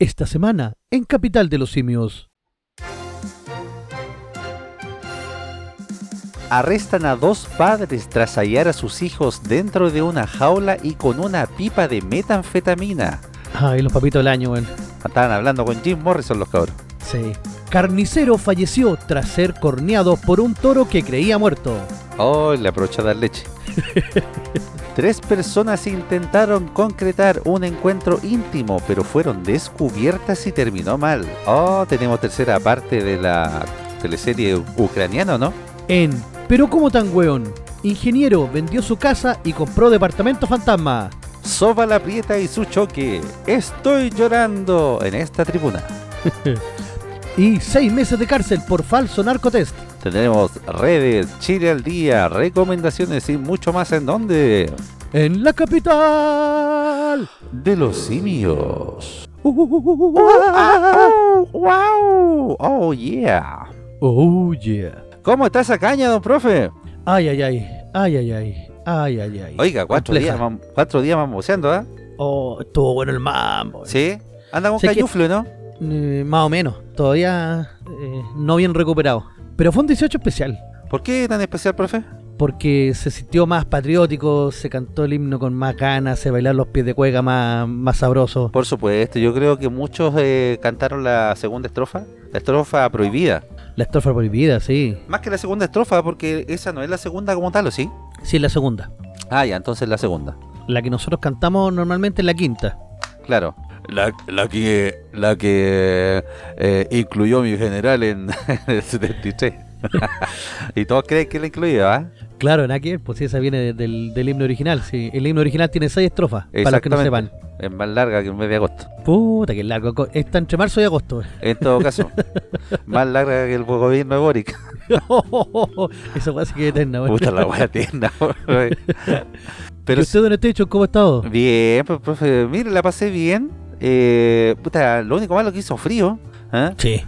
esta semana en Capital de los Simios. Arrestan a dos padres tras hallar a sus hijos dentro de una jaula y con una pipa de metanfetamina. Ay, los papitos del año, güey. Estaban hablando con Jim Morrison los cabros. Sí. Carnicero falleció tras ser corneado por un toro que creía muerto. Oh, la brochada de leche. 3 personas intentaron concretar un encuentro íntimo, pero fueron descubiertas y terminó mal. Oh, tenemos tercera parte de la teleserie ucraniana, ¿no? Pero ¿cómo tan weón? Ingeniero vendió su casa y compró departamento fantasma. Soba la Prieta y su choque. Estoy llorando en esta tribuna. Y 6 meses de cárcel por falso narcotest. Tenemos redes, Chile al día, recomendaciones y mucho más. ¿En dónde? En la capital de los simios. ¡Wow! ¡Oh, yeah! ¡Oh, yeah! ¿Cómo está esa caña, don profe? Ay, ay, ay. Ay, ay, ay. Ay, ay, ay. Oiga, 4 días mamboceando, ¿ah? ¿Eh? Oh, estuvo bueno el mambo. ¿Sí? Anda con cayuflo, ¿no? Más o menos, todavía no bien recuperado. Pero fue un 18 especial. ¿Por qué tan especial, profe? Porque se sintió más patriótico, se cantó el himno con más ganas, se bailaron los pies de cueca más sabrosos. Por supuesto, yo creo que muchos cantaron la segunda estrofa, la estrofa prohibida. La estrofa prohibida, sí. Más que la segunda estrofa, porque esa no es la segunda como tal, ¿o sí? Sí, es la segunda. Ah, ya, entonces la segunda. La que nosotros cantamos normalmente es la quinta. Claro. La que incluyó mi general en el 73. Y todos creen que la incluía, ¿ah? ¿Eh? Claro, en aquel, pues sí, esa viene del himno original. Sí. El himno original tiene 6 estrofas, para los que no sepan. Es más larga que el mes de agosto. Puta, que largo. Está entre marzo y agosto. En todo caso, más larga que el gobierno de Boric. Eso parece que es eterna, güey. Puta, la hueá eterna, güey. Pero usted, don Esteban, ¿cómo ha estado? Bien, pues, profe, mire, la pasé bien. Puta, lo único malo que hizo frío, ¿eh? Sí.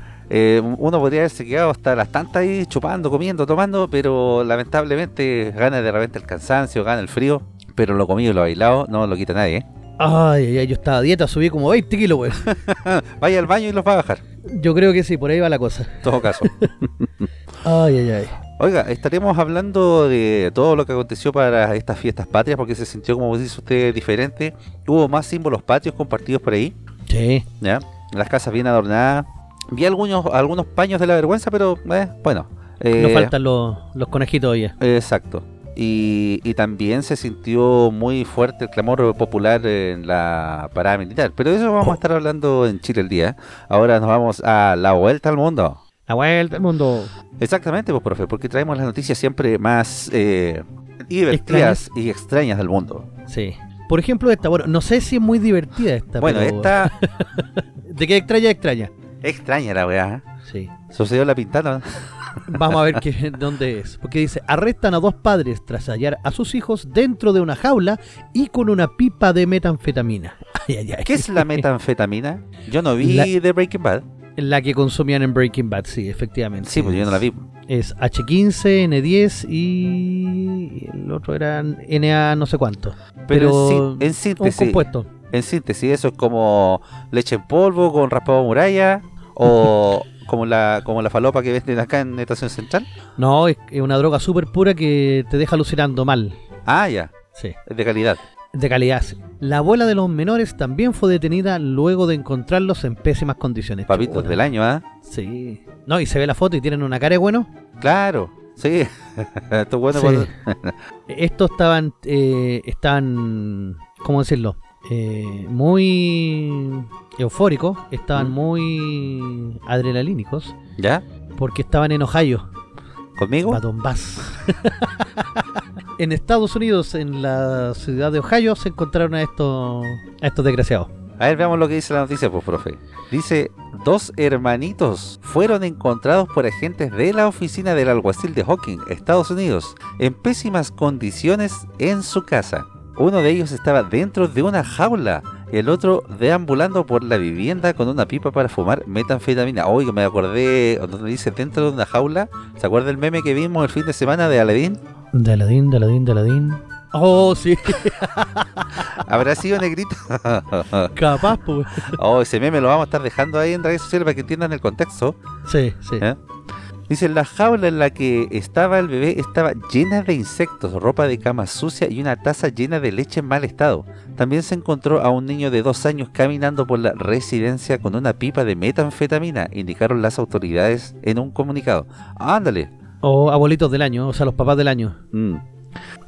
Uno podría haberse quedado hasta las tantas ahí chupando, comiendo, tomando, pero lamentablemente gana de repente el cansancio, gana el frío, pero lo comido y lo bailado no lo quita nadie, ¿eh? Ay, ay, yo estaba a dieta, subí como 20 kilos, güey. Vaya al baño y los va a bajar. Yo creo que sí, por ahí va la cosa. En todo caso. Ay, ay, ay. Oiga, estaremos hablando de todo lo que aconteció para estas fiestas patrias, porque se sintió, como dice usted, diferente. Hubo más símbolos patrios compartidos por ahí. Sí. ¿Ya? Las casas bien adornadas. Vi algunos paños de la vergüenza, pero bueno. No faltan los conejitos, oye. Exacto. Y también se sintió muy fuerte el clamor popular en la parada militar. Pero de eso vamos a estar hablando en Chile el día. Ahora nos vamos a la vuelta al mundo. La vuelta al mundo. Exactamente, pues, profe, porque traemos las noticias siempre más divertidas y extrañas del mundo. Sí. Por ejemplo, esta, bueno, no sé si es muy divertida esta. Bueno, pero... esta... ¿De qué extraña? Extraña la weá. Sí. Sucedió la pintana. Vamos a ver dónde es. Porque dice, arrestan a 2 padres tras hallar a sus hijos dentro de una jaula y con una pipa de metanfetamina. Ay, ay, ay. ¿Qué es la metanfetamina? Yo no vi de Breaking Bad. La que consumían en Breaking Bad, sí, efectivamente. Sí, pues yo no la vi. Es H15, N10 y el otro era NA no sé cuánto. Pero en síntesis, un compuesto. En síntesis, eso es como leche en polvo con raspado muralla o como la falopa que venden acá en Estación Central. No, es una droga súper pura que te deja alucinando mal. Ah, ya. Sí. Es de calidad. De calidad. La abuela de los menores también fue detenida luego de encontrarlos en pésimas condiciones. Papitos Chubona. Del año, ¿ah? ¿Eh? Sí. No, y se ve la foto y tienen una cara de bueno. Claro, sí. Esto es bueno. Sí. Cuando... Estos estaban, ¿cómo decirlo? Muy eufóricos, estaban muy adrenalínicos. ¿Ya? Porque estaban en Ohio. ¿Conmigo? A Donbass. En Estados Unidos, en la ciudad de Ohio, se encontraron a estos desgraciados. A ver, veamos lo que dice la noticia, pues, profe. Dice, 2 hermanitos fueron encontrados por agentes de la oficina del alguacil de Hawking, Estados Unidos, en pésimas condiciones en su casa. Uno de ellos estaba dentro de una jaula, el otro deambulando por la vivienda con una pipa para fumar metanfetamina. Oiga, me acordé, donde dice dentro de una jaula. ¿Se acuerda el meme que vimos el fin de semana de Aladín? De Aladín. Oh, sí. ¿Habrá sido negrito? Capaz, pues. Oh, ese meme lo vamos a estar dejando ahí en redes sociales para que entiendan el contexto. Sí, sí. Dice, la jaula en la que estaba el bebé estaba llena de insectos, ropa de cama sucia y una taza llena de leche en mal estado. También se encontró a un niño de 2 años caminando por la residencia con una pipa de metanfetamina, indicaron las autoridades en un comunicado. ¡Ándale! O abuelitos del año, o sea, los papás del año.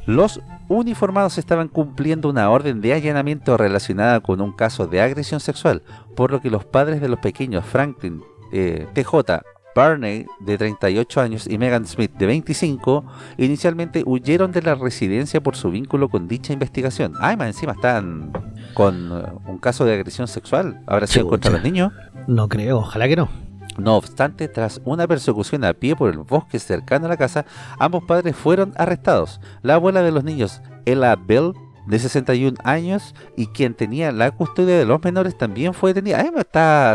Los uniformados estaban cumpliendo una orden de allanamiento relacionada con un caso de agresión sexual, por lo que los padres de los pequeños Franklin, TJ, Barney, de 38 años, y Megan Smith, de 25, inicialmente huyeron de la residencia por su vínculo con dicha investigación. Ay, más encima están con un caso de agresión sexual. ¿Habrá sido contra los niños? No creo, ojalá que no. No obstante, tras una persecución a pie por el bosque cercano a la casa, ambos padres fueron arrestados. La abuela de los niños, Ella Bell, de 61 años, y quien tenía la custodia de los menores, también fue detenida. Ay, está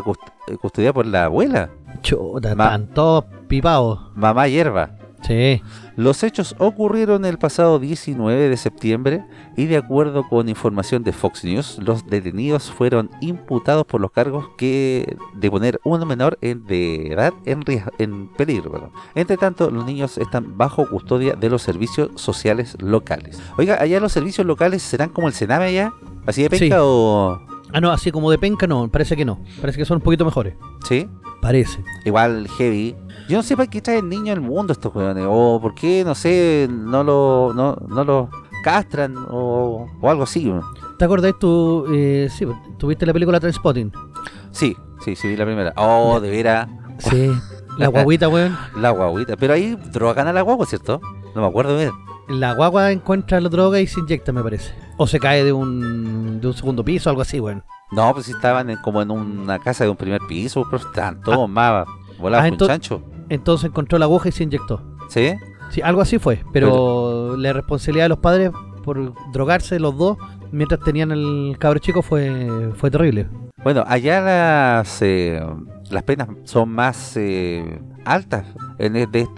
custodiada por la abuela. Chuta, están todos pipados. Mamá hierba. Sí. Los hechos ocurrieron el pasado 19 de septiembre y, de acuerdo con información de Fox News, los detenidos fueron imputados por los cargos que de poner un menor de edad en peligro. Perdón. Entre tanto, los niños están bajo custodia de los servicios sociales locales. Oiga, allá los servicios locales serán como el Sename allá, así de penca, sí. O... Ah, no, así como de penca no, parece que no. Parece que son un poquito mejores. Sí. Parece. Igual heavy. Yo no sé para qué traen niños al mundo estos weones, o por qué, no sé, no los castran o algo así. ¿Te acordás tú, sí, tuviste la película Trainspotting? Sí, vi la primera. Oh, de veras. Sí, la guaguita, weón. La guaguita, pero ahí drogan a la guagua, ¿cierto? No me acuerdo bien. La guagua encuentra la droga y se inyecta, me parece. O se cae de un segundo piso, algo así, weón. No, pues estaban como en una casa de un primer piso, pero estaban todos más volados con chancho. Entonces encontró la aguja y se inyectó. ¿Sí? Sí, algo así fue, pero la responsabilidad de los padres por drogarse los dos mientras tenían el cabro chico fue terrible. Bueno, allá las penas son más altas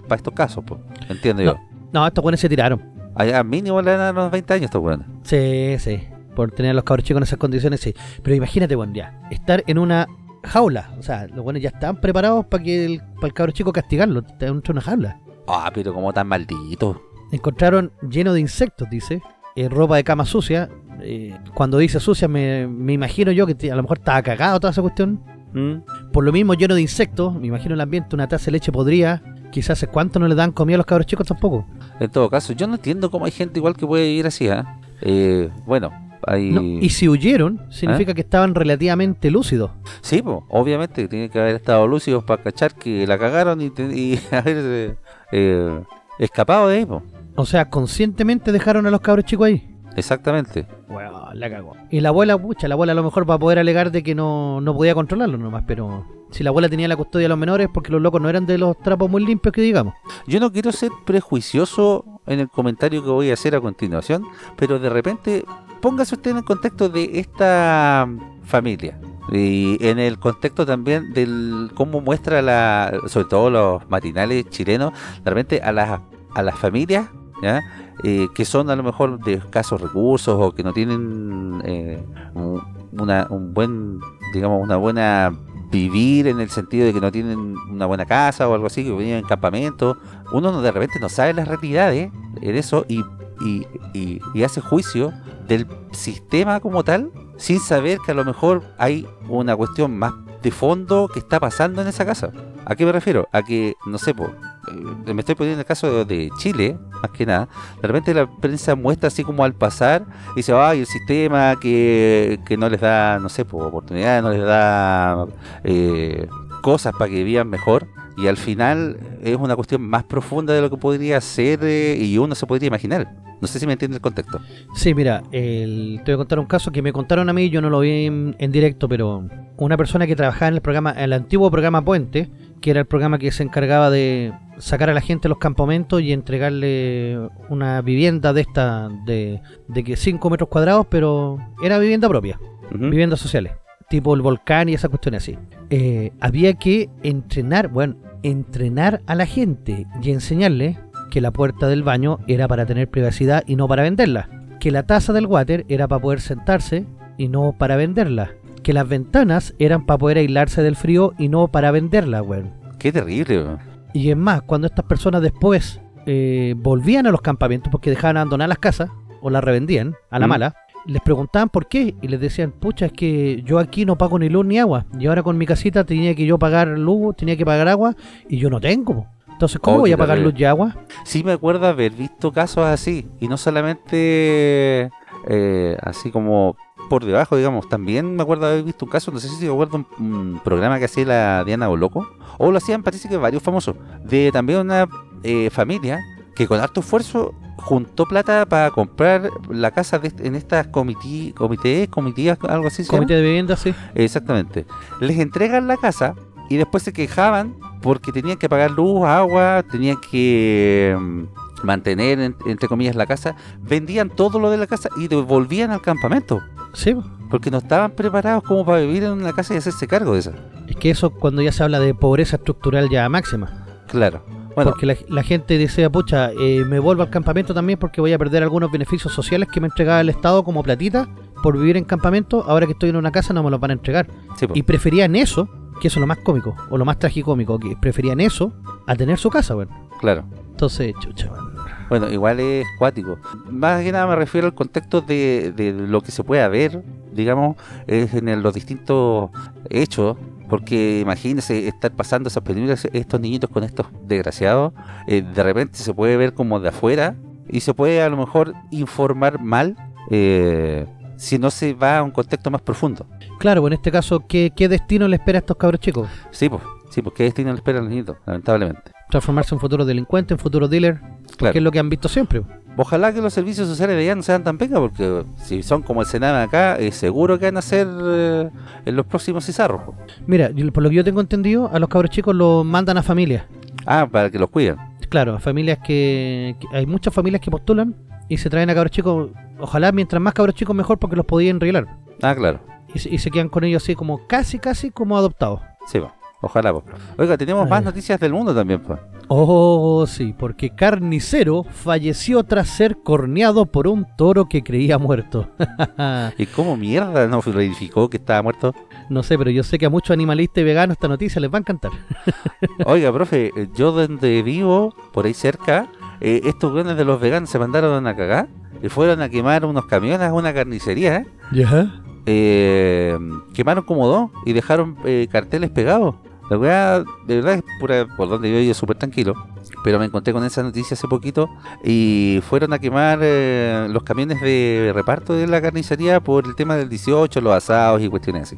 para estos casos, pues, entiendo yo. No, estos buenos se tiraron. Allá mínimo le dan a los 20 años estos buenos. Sí, sí. Por tener a los cabros chicos en esas condiciones, sí. Pero imagínate, bueno, ya, estar en una jaula. O sea, los buenos ya están preparados para que el cabro chico castigarlo. Está dentro de una jaula. Ah, pero como tan maldito. Encontraron lleno de insectos, dice. Ropa de cama sucia. Cuando dice sucia, me imagino yo que a lo mejor estaba cagado toda esa cuestión. Por lo mismo, lleno de insectos. Me imagino el ambiente, una taza de leche podrida. Quizás hace cuánto no le dan comida a los cabros chicos tampoco. En todo caso, yo no entiendo cómo hay gente igual que puede vivir así, ¿eh? Bueno, hay... No, y si huyeron, significa que estaban relativamente lúcidos. Sí, pues, obviamente tienen que haber estado lúcidos para cachar que la cagaron y haber escapado de ahí, pues. O sea, conscientemente dejaron a los cabros chicos ahí. Exactamente. Bueno, la cagó. Y la abuela, pucha, la abuela a lo mejor va a poder alegar de que no podía controlarlo nomás, pero... Si la abuela tenía la custodia de los menores, porque los locos no eran de los trapos muy limpios que digamos. Yo no quiero ser prejuicioso en el comentario que voy a hacer a continuación, pero de repente póngase usted en el contexto de esta familia y en el contexto también del cómo muestra sobre todo los matinales chilenos, de repente a las familias, ¿ya? Que son a lo mejor de escasos recursos o que no tienen una buena vivir, en el sentido de que no tienen una buena casa o algo así, que viven en campamento. Uno de repente no sabe las realidades en eso y hace juicio del sistema como tal, sin saber que a lo mejor hay una cuestión más de fondo que está pasando en esa casa. ¿A qué me refiero? A que, no sé, me estoy poniendo el caso de Chile, más que nada. De repente la prensa muestra así como al pasar y dice, ay, el sistema que no les da, no sé, oportunidades, no les da cosas para que vivan mejor. Y al final es una cuestión más profunda de lo que podría ser y uno se podría imaginar. No sé si me entiende el contexto. Sí, mira, te voy a contar un caso que me contaron a mí, yo no lo vi en directo, pero una persona que trabajaba en el antiguo programa Puente, que era el programa que se encargaba de sacar a la gente a los campamentos y entregarle una vivienda de esta, de que 5 metros cuadrados, pero era vivienda propia, viviendas sociales, tipo el volcán y esas cuestiones así. Había que entrenar a la gente y enseñarle que la puerta del baño era para tener privacidad y no para venderla. que la taza del water era para poder sentarse y no para venderla, que las ventanas eran para poder aislarse del frío y no para venderla, weón. Qué terrible, weón. Y es más, cuando estas personas después volvían a los campamentos porque dejaban abandonar las casas o las revendían a la mala, les preguntaban por qué y les decían, pucha, es que yo aquí no pago ni luz ni agua y ahora con mi casita tenía que yo pagar luz, tenía que pagar agua y yo no tengo. Entonces, ¿cómo voy a pagar luz y agua? Sí, me acuerdo haber visto casos así y no solamente así como por debajo, digamos. También me acuerdo haber visto un caso, no sé si me acuerdo, un programa que hacía la Diana Boloco, o lo hacían, parece que varios famosos, de también una familia que con harto esfuerzo juntó plata para comprar la casa en estas comitivas, algo así. Comité de vivienda, sí. Exactamente. Les entregan la casa y después se quejaban porque tenían que pagar luz, agua, tenían que mantener, entre comillas, la casa. Vendían todo lo de la casa y devolvían al campamento. Sí, porque no estaban preparados como para vivir en una casa y hacerse cargo de esa. Es que eso cuando ya se habla de pobreza estructural ya máxima. Claro, bueno. Porque la gente decía, pucha, me vuelvo al campamento también porque voy a perder algunos beneficios sociales que me entregaba el Estado como platita por vivir en campamento. Ahora que estoy en una casa no me los van a entregar. Sí, y preferían eso, que eso es lo más cómico o lo más tragicómico, que preferían eso a tener su casa, bueno. Claro. Entonces, chucha, bueno, igual es cuático. Más que nada me refiero al contexto de lo que se puede ver, digamos, en los distintos hechos. Porque imagínense estar pasando esas películas, estos niñitos con estos desgraciados. De repente se puede ver como de afuera y se puede a lo mejor informar mal si no se va a un contexto más profundo. Claro, en este caso, ¿qué destino le espera a estos cabros chicos? Sí, pues ¿qué destino le espera a los niñitos? Lamentablemente. Transformarse en futuros delincuentes, en futuros dealers, claro, que es lo que han visto siempre. Ojalá que los servicios sociales de allá no sean tan pecas, porque si son como el Sename acá, seguro que van a ser en los próximos cizarros. Mira, por lo que yo tengo entendido, a los cabros chicos los mandan a familias. Ah, para que los cuiden. Claro, a familias que hay muchas familias que postulan y se traen a cabros chicos. Ojalá mientras más cabros chicos mejor, porque los podían enreglar. Ah, claro. Y se quedan con ellos así como casi como adoptados. Sí, va. Ojalá, pues. Oiga, tenemos más noticias del mundo también, pues. Oh, sí, porque carnicero falleció tras ser corneado por un toro que creía muerto. ¿Y cómo mierda no verificó que estaba muerto? No sé, pero yo sé que a muchos animalistas y veganos esta noticia les va a encantar. Oiga, profe, yo donde vivo, por ahí cerca, estos güeyes de los veganos se mandaron a cagar y fueron a quemar unos camiones a una carnicería, ¿eh? Ya. Quemaron como dos y dejaron carteles pegados. La weá, de verdad, es pura, por donde yo he ido súper tranquilo. Pero me encontré con esa noticia hace poquito y fueron a quemar los camiones de reparto de la carnicería por el tema del 18, los asados y cuestiones así.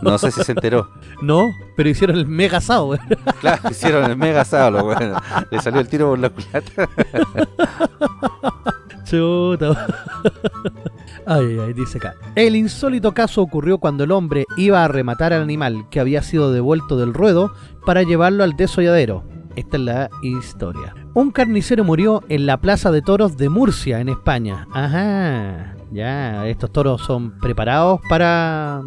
No sé si se enteró. No, pero hicieron el mega asado, güey. Claro, hicieron el mega asado, güey. Le salió el tiro por la culata. Chuta. Ay, dice acá. El insólito caso ocurrió cuando el hombre iba a rematar al animal que había sido devuelto del ruedo para llevarlo al desolladero. Esta es la historia. Un carnicero murió en la plaza de toros de Murcia, en España. Ajá. Ya, estos toros son preparados para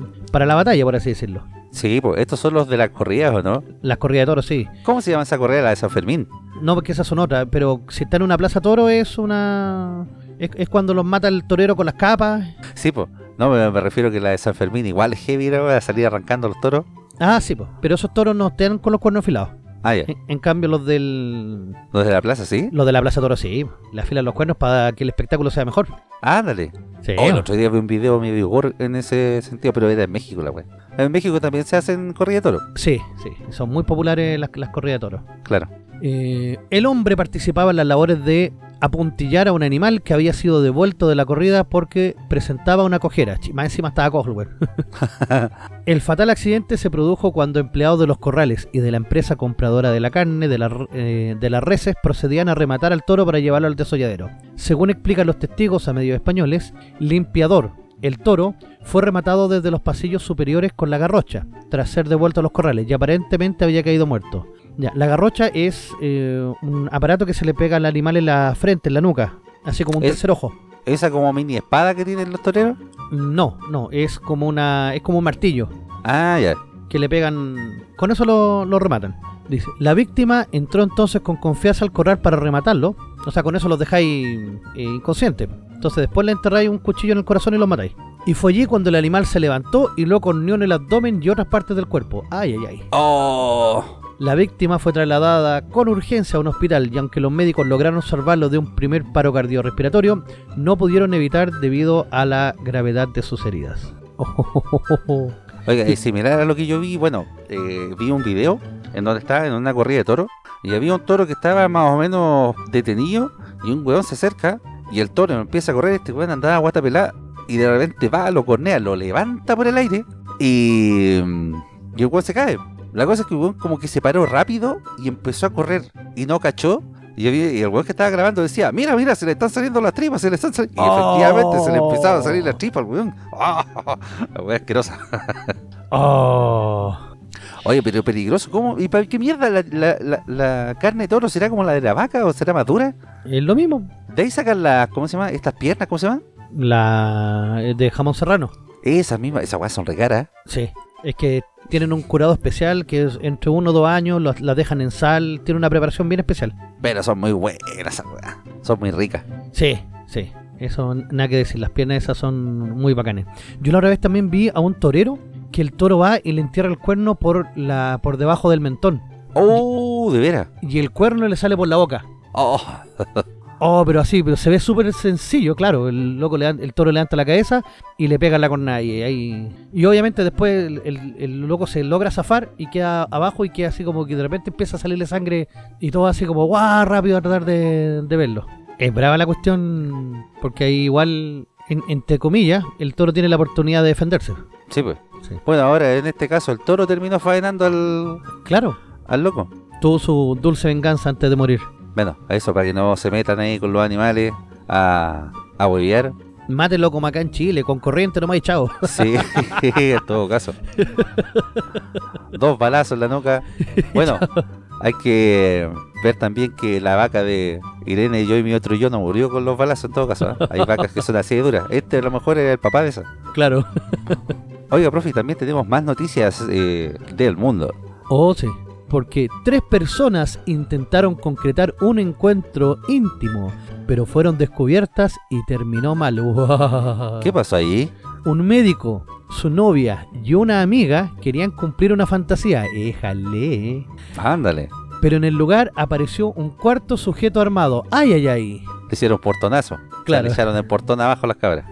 la batalla, por así decirlo. Sí, pues estos son los de las corridas, ¿o no? Las corridas de toros, sí. ¿Cómo se llama esa corrida? La de San Fermín. No, porque esas son otras, pero si está en una plaza toro es una... Es cuando los mata el torero con las capas. Sí, pues. No, me refiero que la de San Fermín igual es heavy, ¿no? A salir arrancando los toros. Ah, sí, pues. Pero esos toros no están con los cuernos afilados. Ah, ya. En cambio los del... ¿Los de la plaza, sí? Los de la plaza toro, sí. Le afilan los cuernos para que el espectáculo sea mejor. Ándale. Sí. El otro día vi un video medio vigor en ese sentido, pero era en México la wea. En México también se hacen corridas de toros. Sí. Son muy populares las corridas de toros. Claro. El hombre participaba en las labores de apuntillar a un animal que había sido devuelto de la corrida porque presentaba una cojera. Más encima estaba cojo. El fatal accidente se produjo cuando empleados de los corrales y de la empresa compradora de la carne de las reses procedían a rematar al toro para llevarlo al desolladero. Según explican los testigos a medios españoles, Limpiador, el toro, fue rematado desde los pasillos superiores con la garrocha tras ser devuelto a los corrales y aparentemente había caído muerto. Ya, la garrocha es un aparato que se le pega al animal en la frente, en la nuca, así como un tercer ojo. ¿Esa como mini espada que tienen los toreros? No, es como un martillo. Ah, ya. Que le pegan, con eso lo rematan. Dice, la víctima entró entonces con confianza al corral para rematarlo, o sea, con eso los dejáis inconscientes. Entonces después le enterráis un cuchillo en el corazón y lo matáis. Y fue allí cuando el animal se levantó y lo corneó en el abdomen y otras partes del cuerpo. Ay, ay, ay. Oh. La víctima fue trasladada con urgencia a un hospital, y aunque los médicos lograron salvarlo de un primer paro cardiorrespiratorio, no pudieron evitar debido a la gravedad de sus heridas. Oh. Oiga, es similar a lo que yo vi. Bueno, vi un video en donde estaba en una corrida de toros, y había un toro que estaba más o menos detenido, y un weón se acerca y el toro empieza a correr. Este weón andaba guata pelada, y de repente va, lo cornea, lo levanta por el aire, y el weón se cae. La cosa es que el weón como que se paró rápido y empezó a correr y no cachó. Y el weón que estaba grabando decía: mira, mira, se le están saliendo las tripas, se le están saliendo. Y efectivamente se le empezaban a salir las tripas al weón. La weá asquerosa. Oye, pero peligroso. ¿Cómo? ¿Y para qué mierda la carne de toro? ¿Será como la de la vaca o será más dura? Es lo mismo. De ahí sacan las, ¿cómo se llama? Estas piernas, ¿cómo se llaman? La de jamón serrano. Esas mismas, esas weas son re caras. Sí, es que tienen un curado especial que es entre 1 o 2 años, las dejan en sal, tiene una preparación bien especial. Pero son muy buenas esas weas, son muy ricas. Sí, sí, eso nada que decir, las piernas esas son muy bacanes. Yo la otra vez también vi a un torero que el toro va y le entierra el cuerno por debajo del mentón. ¡Oh! ¿De veras? Y el cuerno le sale por la boca. ¡Oh! Oh, pero así, pero se ve súper sencillo, claro. El toro levanta la cabeza y le pega la cornada. Y obviamente después el loco se logra zafar y queda abajo, y queda así como que de repente empieza a salirle sangre y todo así como guau, rápido a tratar de verlo. Es brava la cuestión, porque ahí igual, entre comillas, el toro tiene la oportunidad de defenderse. Sí, pues. Sí. Bueno, ahora en este caso el toro terminó faenando al loco. Tuvo su dulce venganza antes de morir. Bueno, eso, para que no se metan ahí con los animales a huevear. Mátelo como acá en Chile, con corriente nomás y chao. Sí, en todo caso. 2 balazos en la nuca. Bueno, hay que ver también que la vaca de Irene, yo y mi otro yo no murió con los balazos en todo caso, ¿eh? Hay vacas que son así de duras. Este a lo mejor era el papá de esa. Claro. Oiga, profe, también tenemos más noticias del mundo. Oh, sí. Porque 3 personas intentaron concretar un encuentro íntimo, pero fueron descubiertas y terminó mal. Uah. ¿Qué pasó allí? Un médico, su novia y una amiga querían cumplir una fantasía. ¡Éjale! ¡Ándale! Pero en el lugar apareció un cuarto sujeto armado. ¡Ay, ay, ay! Le hicieron portonazo. Claro. Le echaron el portón abajo a las cabras.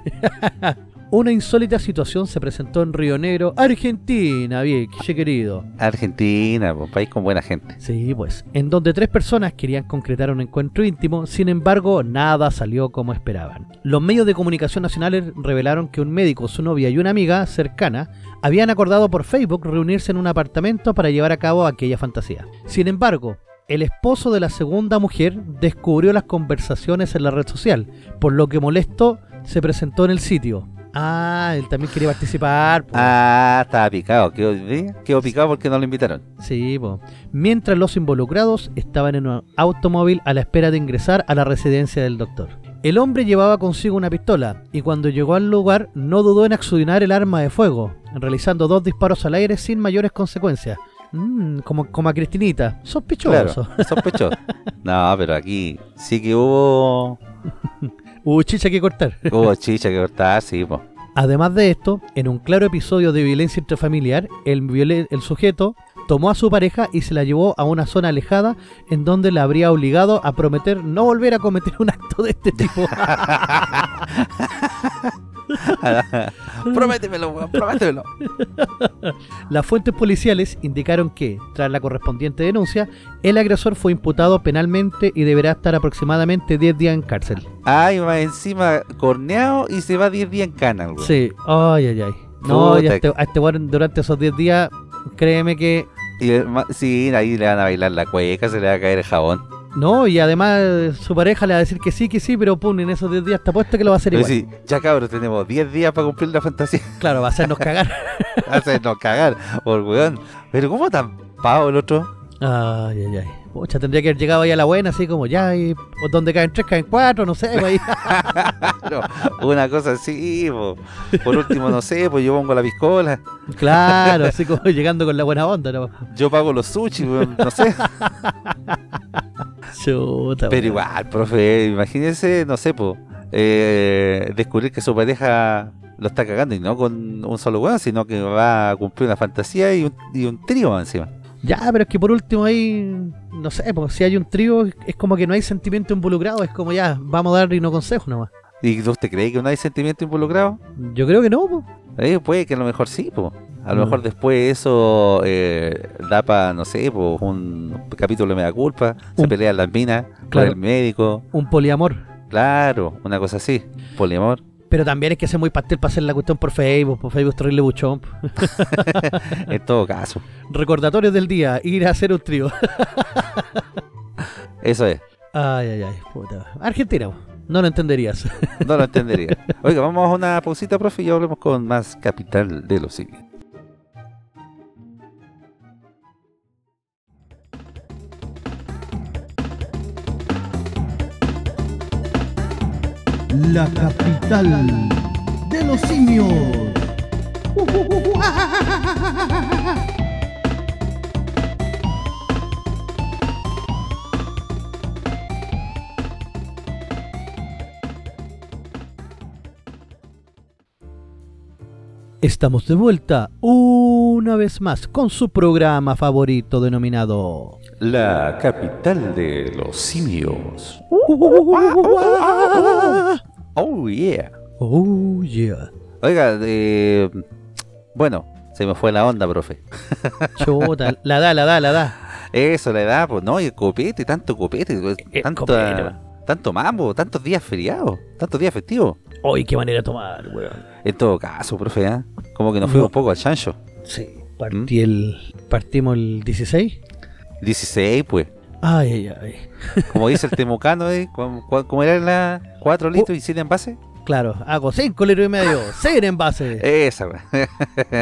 Una insólita situación se presentó en Río Negro, Argentina, bien, querido. Argentina, un país con buena gente. Sí, pues, en donde 3 personas querían concretar un encuentro íntimo, sin embargo, nada salió como esperaban. Los medios de comunicación nacionales revelaron que un médico, su novia y una amiga cercana habían acordado por Facebook reunirse en un apartamento para llevar a cabo aquella fantasía. Sin embargo, el esposo de la segunda mujer descubrió las conversaciones en la red social, por lo que molesto se presentó en el sitio. Ah, él también quería participar. Po. Ah, estaba picado. Quedó picado porque no lo invitaron. Sí, po. Mientras los involucrados estaban en un automóvil a la espera de ingresar a la residencia del doctor. El hombre llevaba consigo una pistola y cuando llegó al lugar no dudó en accionar el arma de fuego, realizando 2 disparos al aire sin mayores consecuencias. Como a Cristinita. Sospechoso. Claro, sospechoso. No, pero aquí sí que hubo... Hubo chicha que cortar. Hubo chicha que cortar, sí, po. Además de esto, en un claro episodio de violencia intrafamiliar, el sujeto tomó a su pareja y se la llevó a una zona alejada en donde la habría obligado a prometer no volver a cometer un acto de este tipo. Prométemelo, weón, prométemelo. Las fuentes policiales indicaron que, tras la correspondiente denuncia, el agresor fue imputado penalmente y deberá estar aproximadamente 10 días en cárcel. Ay, va encima corneado y se va 10 días en cana, weón. Sí, ay, ay, ay. No, ya este weón durante esos 10 días, créeme que... Sí, ahí le van a bailar la cueca, se le va a caer el jabón. No, y además su pareja le va a decir que sí, pero pum, en esos 10 días está puesto que lo va a hacer pero igual. Sí, ya cabros, tenemos 10 días para cumplir la fantasía. Claro, va a hacernos cagar. Va a hacernos cagar, por weón. Pero ¿cómo tan pavo el otro? Ay, ay, ay. Pucha, tendría que haber llegado ahí a la buena, así como ya, y donde caen 3, caen 4, no sé, güey. No, una cosa así, po. Por último, no sé, pues yo pongo la piscola. Claro, así como llegando con la buena onda, ¿no? Yo pago los sushi, no sé. Chuta, pero igual, profe, imagínense, no sé, po, descubrir que su pareja lo está cagando, y no con un solo weón, sino que va a cumplir una fantasía y un trío encima. Ya, pero es que por último ahí, no sé, porque si hay un trío es como que no hay sentimiento involucrado, es como ya, vamos a dar y no consejos nomás. ¿Y usted cree que no hay sentimiento involucrado? Yo creo que no, po. Puede que a lo mejor sí, po. A lo mejor después eso da para, no sé, po, un capítulo de Mea Culpa, se pelean las minas, claro, el médico. Un poliamor. Claro, una cosa así, poliamor. Pero también es que hace muy pastel para hacer la cuestión por Facebook. Por Facebook es terrible buchón. En todo caso. Recordatorios del día, ir a hacer un trío. Eso es. Ay, ay, ay, puta. Argentina, no lo entenderías. No lo entendería. Oiga, vamos a una pausita, profe, y ya hablemos con más Capital de los Siglos. La capital de los simios. Estamos de vuelta una vez más con su programa favorito denominado La capital de los simios. Oh yeah. Oh yeah. Oiga, bueno, se me fue la onda, profe. Chuta, la da. Eso, la edad, pues no, y el copete, tanto mambo, tantos días feriados, tantos días festivos. Hoy qué manera tomar, weón. En todo caso, profe, como que nos fuimos un poco al chancho. Sí, partimos el 16. 16, pues. Ay, ay, ay. Como dice el temucano, ¿cómo era la 4 litros y 7 envases? Claro, hago 5 litros y medio, 6 envases. Esa.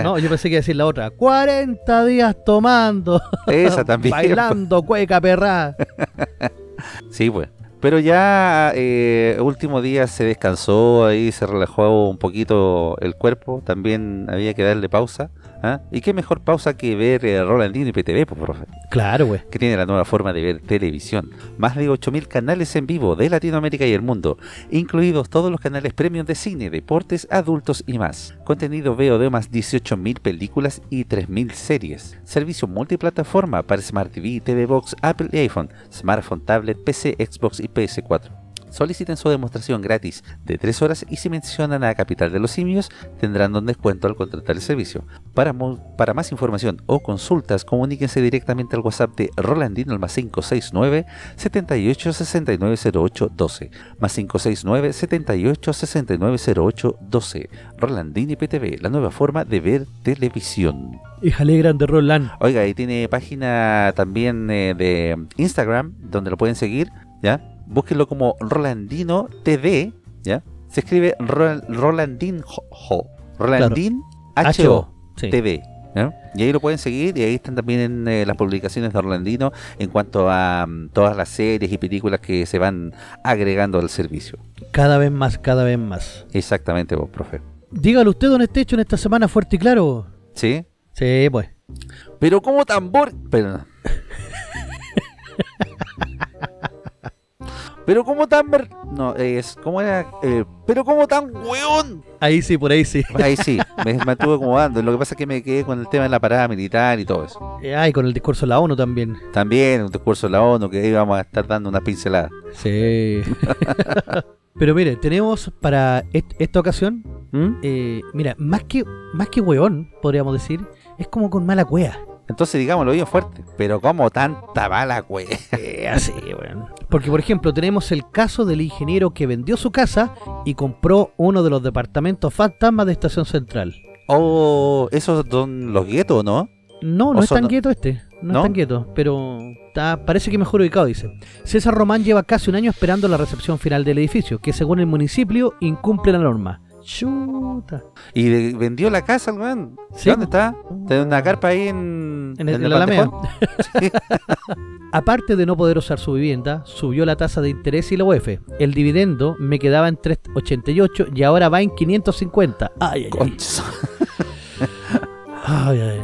No, yo pensé que iba a decir la otra. 40 días tomando. Esa también. Bailando, cueca, perra. Sí, pues. Pero ya último día se descansó, ahí se relajó un poquito el cuerpo. También había que darle pausa. Y qué mejor pausa que ver Rolandino y PTV, pues, profe. Claro, güey. Que tiene la nueva forma de ver televisión. Más de 8.000 canales en vivo de Latinoamérica y el mundo, incluidos todos los canales premium de cine, deportes, adultos y más. Contenido VOD más 18.000 películas y 3.000 series. Servicio multiplataforma para Smart TV, TV Box, Apple y iPhone, Smartphone, Tablet, PC, Xbox y PS4. Soliciten su demostración gratis de 3 horas y si mencionan a Capital de los Simios tendrán un descuento al contratar el servicio. Para más información o consultas, comuníquense directamente al WhatsApp de Rolandino al más 569-7869-0812, más 569-7869-0812. Rolandino y PTV, la nueva forma de ver televisión. Híjale, grande Roland. Oiga, y tiene página también de Instagram donde lo pueden seguir, ¿ya? Búsquenlo como Rolandino TV, ¿ya? Se escribe Rolandin H-O sí. TV, ¿ya? Y ahí lo pueden seguir, y ahí están también en, las publicaciones de Rolandino en cuanto a todas las series y películas que se van agregando al servicio. Cada vez más. Exactamente, vos, profe. Dígalo usted, don Estecho, en esta semana fuerte y claro. ¿Sí? Sí, pues. Pero como tambor... Perdón. Pero como tan... No, es... ¿Cómo era? Pero como tan hueón. Ahí sí. Me mantuve como dando. Lo que pasa es que me quedé con el tema de la parada militar y todo eso. Y con el discurso de la ONU también. También, un discurso de la ONU que ahí vamos a estar dando unas pinceladas. Sí. Pero mire, tenemos para esta ocasión... mira, más que hueón, podríamos decir, es como con mala cueva. Entonces, digámoslo bien fuerte. Pero como tanta mala cueva. Así, bueno. Porque, por ejemplo, tenemos el caso del ingeniero que vendió su casa y compró uno de los departamentos fantasmas de Estación Central. Oh, ¿esos son los guetos, no? No es tan gueto este. No es tan gueto, pero parece que mejor ubicado, dice. César Román lleva casi un año esperando la recepción final del edificio, que según el municipio incumple la norma. Chuta. ¿Y vendió la casa, weón? ¿Sí? ¿Dónde está? Tiene una carpa ahí en el Alameda. Sí. Aparte de no poder usar su vivienda, subió la tasa de interés y la UEF. El dividendo me quedaba en 388 y ahora va en 550. Ay, ay, ay. Ay, ay.